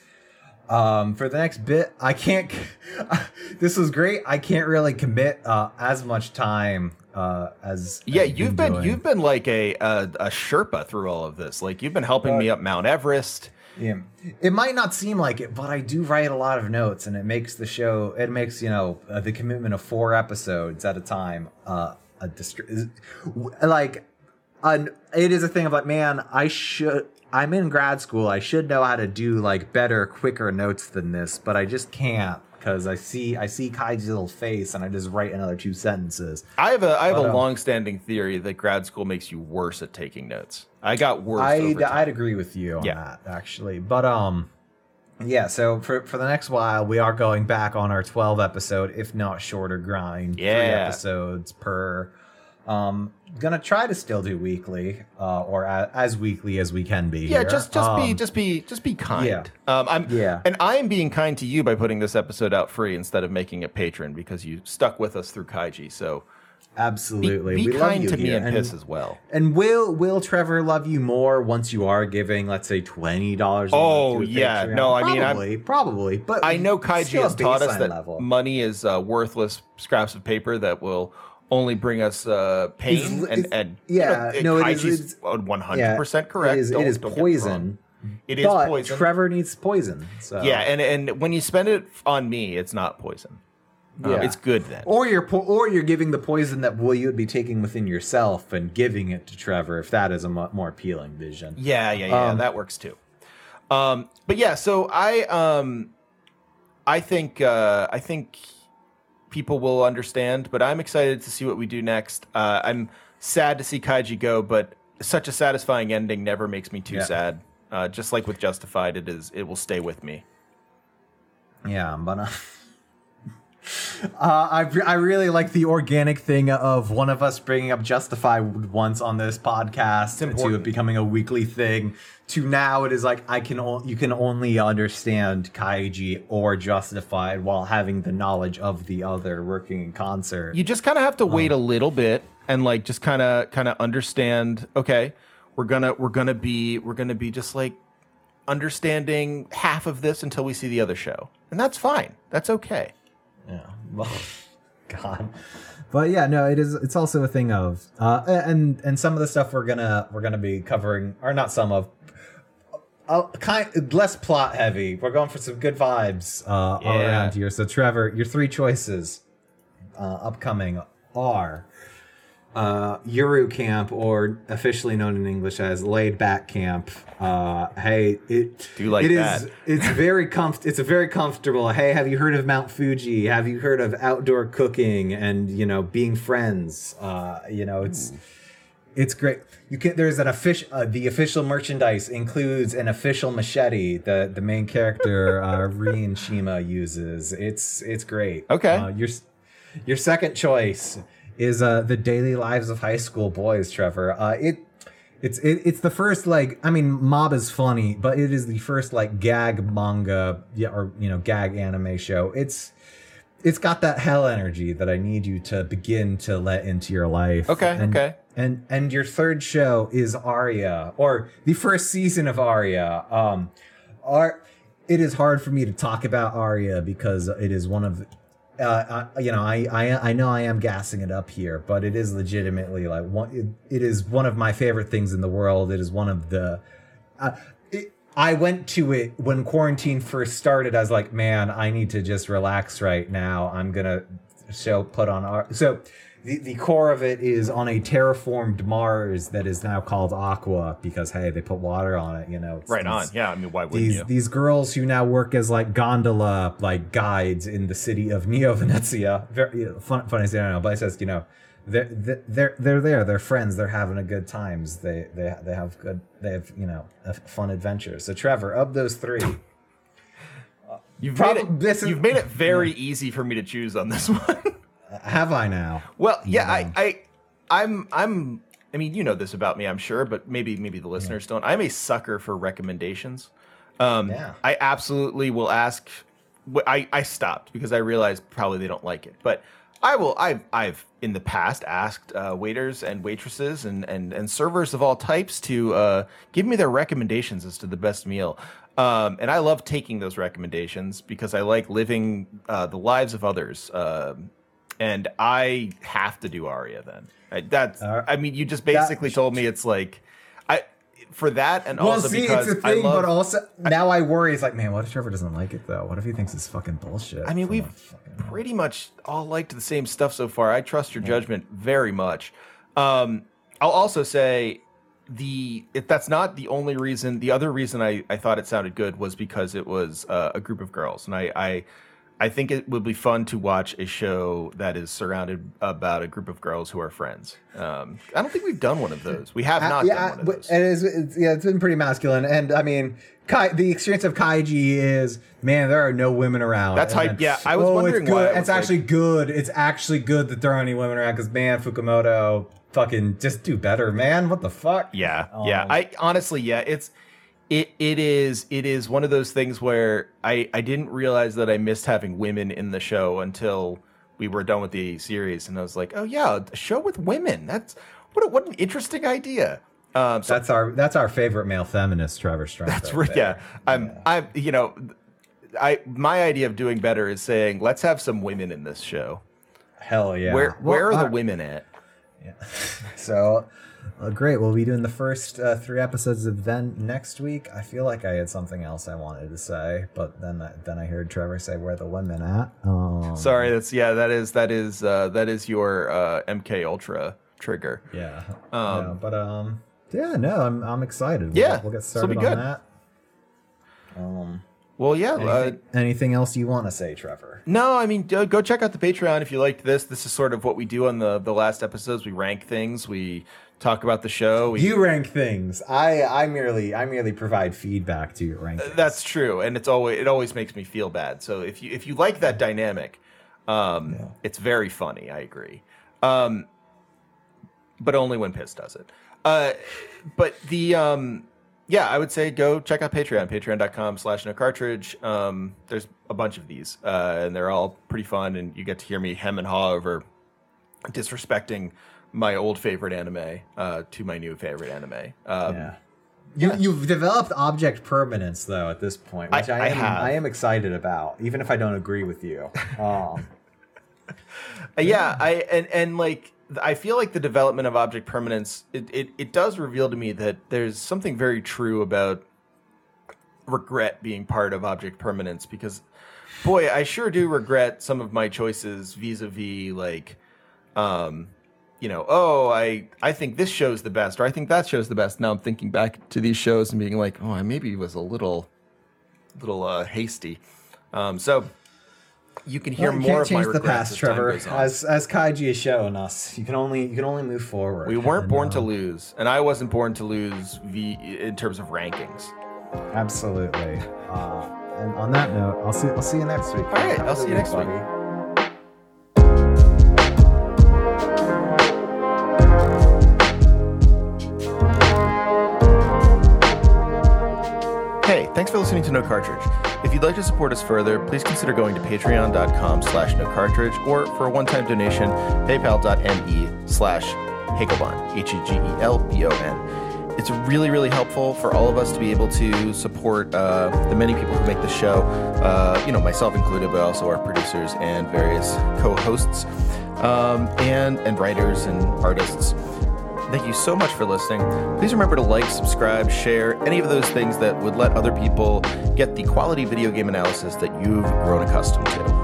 For the next bit, I can't. This was great. I can't really commit as much time as. Yeah, you've been like a Sherpa through all of this. You've been helping me up Mount Everest. Yeah, it might not seem like it, but I do write a lot of notes, and it makes the show. It makes the commitment of 4 episodes at a time. It is a thing of man. I'm in grad school. I should know how to do better, quicker notes than this, but I just can't because I see Kai's little face and I just write another 2 sentences. I have a long-standing theory that grad school makes you worse at taking notes. I got worse. I'd agree with you on that actually, but yeah. So for the next while, we are going back on our 12 episode, if not shorter, grind. Yeah, 3 episodes per. Gonna try to still do weekly, or as weekly as we can be. Yeah, here. Just be kind. Yeah. And I am being kind to you by putting this episode out free instead of making it patron because you stuck with us through Kaiji. So absolutely, be kind to me and Piss as well. And will Trevor love you more once you are giving, let's say, $20? Oh yeah, Patreon? No, I mean probably, but I know Kaiji has taught us that money is worthless scraps of paper that will only bring us pain Kaiji's 100% correct. It is poison. It is poison. Trevor needs poison. So. Yeah, and when you spend it on me, it's not poison. Yeah. It's good then. Or you're giving the poison that you would be taking within yourself and giving it to Trevor, if that is a more appealing vision. Yeah, that works too. But yeah, so I think people will understand, but I'm excited to see what we do next. I'm sad to see Kaiji go, but such a satisfying ending never makes me too sad. Just like with Justified, it will stay with me. Yeah, I'm gonna... I really like the organic thing of one of us bringing up Justified once on this podcast to it becoming a weekly thing to now it is like you can only understand Kaiji or Justified while having the knowledge of the other working in concert. You just kind of have to wait a little bit and like just kind of understand. Okay, we're gonna be just like understanding half of this until we see the other show, and that's fine. That's okay. Yeah, well, God, but yeah, no, it is. It's also a thing of, and some of the stuff we're gonna be covering, or not some of, kind less plot heavy. We're going for some good vibes all around here. So, Trevor, your three choices upcoming are Yuru Camp, or officially known in English as Laid Back Camp. Hey, it do you like it that? It's a very comfortable. Hey, have you heard of Mount Fuji? Have you heard of outdoor cooking and being friends? It's great. You can there's an official the official merchandise includes an official machete that the main character Rin Shima uses. It's great. Okay, your second choice is the daily lives of high school boys, Trevor. It's the first, like, I mean, Mob is funny, but it is the first like gag manga gag anime show. It's got that hell energy that I need you to begin to let into your life. Okay. And your third show is Aria, or the first season of Aria. It is hard for me to talk about Aria because it is one of I know I am gassing it up here, but it is legitimately like it is one of my favorite things in the world. It is one of the I went to it when quarantine first started. I was like, man, I need to just relax right now. I'm gonna put on so the core of it is on a terraformed Mars that is now called Aqua because, hey, they put water on it, Right on. Yeah, I mean, why wouldn't you? These girls who now work as, like, gondola, like, guides in the city of Neo Venezia. Very funny thing, I don't know, but it says, they're there. They're friends. They're having a good times. They have good, a fun adventure. So, Trevor, of those three... you've made it very easy for me to choose on this one. Have I now? Well, yeah, I mean, you know this about me, I'm sure, but maybe the listeners don't. I'm a sucker for recommendations. I absolutely will ask. I stopped because I realized probably they don't like it, but I will. I've in the past asked waiters and waitresses and servers of all types to give me their recommendations as to the best meal. And I love taking those recommendations because I like living the lives of others. And I have to do Aria then. That's. I mean, you just basically told me it's like, because it's a thing, but also now I worry. It's like, man, what if Trevor doesn't like it though? What if he thinks it's fucking bullshit? I mean, we've pretty much all liked the same stuff so far. I trust your judgment very much. I'll also say if that's not the only reason. The other reason I thought it sounded good was because it was a group of girls, and I think it would be fun to watch a show that is surrounded about a group of girls who are friends. I don't think we've done one of those. We have not done one of those. And it's been pretty masculine. And I mean, the experience of Kaiji is, man, there are no women around. That's hype. Yeah, I was wondering why. It's actually good. It's actually good that there aren't any women around because, man, Fukumoto, fucking just do better, man. What the fuck? Yeah, yeah. I honestly, yeah, it's... It is one of those things where I didn't realize that I missed having women in the show until we were done with the series, and I was like, oh yeah, a show with women. That's what an interesting idea. So that's our favorite male feminist, Trevor Strong. That's right. Yeah, my idea of doing better is saying let's have some women in this show. Hell yeah. Where are the women at? Yeah. So. Great. We'll be doing the first three episodes of then next week. I feel like I had something else I wanted to say, but then I heard Trevor say where the women at. Sorry, that is your MK Ultra trigger. Yeah. I'm excited. Yeah, we'll get started on that. Well, yeah. Anything else you want to say, Trevor? No, I mean, go check out the Patreon if you liked this. This is sort of what we do on the last episodes. We rank things. We talk about the show. You rank things. I merely provide feedback to your rankings. That's true, and it always makes me feel bad. So if you like that dynamic, it's very funny. I agree, but only when Piss does it. But the. Yeah, I would say go check out Patreon, patreon.com/nocartridge. There's a bunch of these, and they're all pretty fun, and you get to hear me hem and haw over disrespecting my old favorite anime to my new favorite anime. You've developed object permanence, though, at this point, which I am excited about, even if I don't agree with you. I feel like the development of object permanence, it does reveal to me that there's something very true about regret being part of object permanence, because, boy, I sure do regret some of my choices vis-a-vis, like, I think this show's the best, or I think that show's the best. Now I'm thinking back to these shows and being like, oh, I maybe was a little hasty. So... You can hear more of my regrets. You can't change the past, Trevor. As Kaiji is showing us, you can only move forward. We weren't born to lose, and I wasn't born to lose in terms of rankings. Absolutely. And on that note, I'll see you next week. All right, I'll see you next week. Hey, thanks for listening to No Cartridge. If you'd like to support us further, please consider going to patreon.com/nocartridge or for a one-time donation, paypal.me/Hagelbon, Hegelbon. It's really, really helpful for all of us to be able to support the many people who make the show, myself included, but also our producers and various co-hosts and writers and artists. Thank you so much for listening. Please remember to like, subscribe, share, any of those things that would let other people get the quality video game analysis that you've grown accustomed to.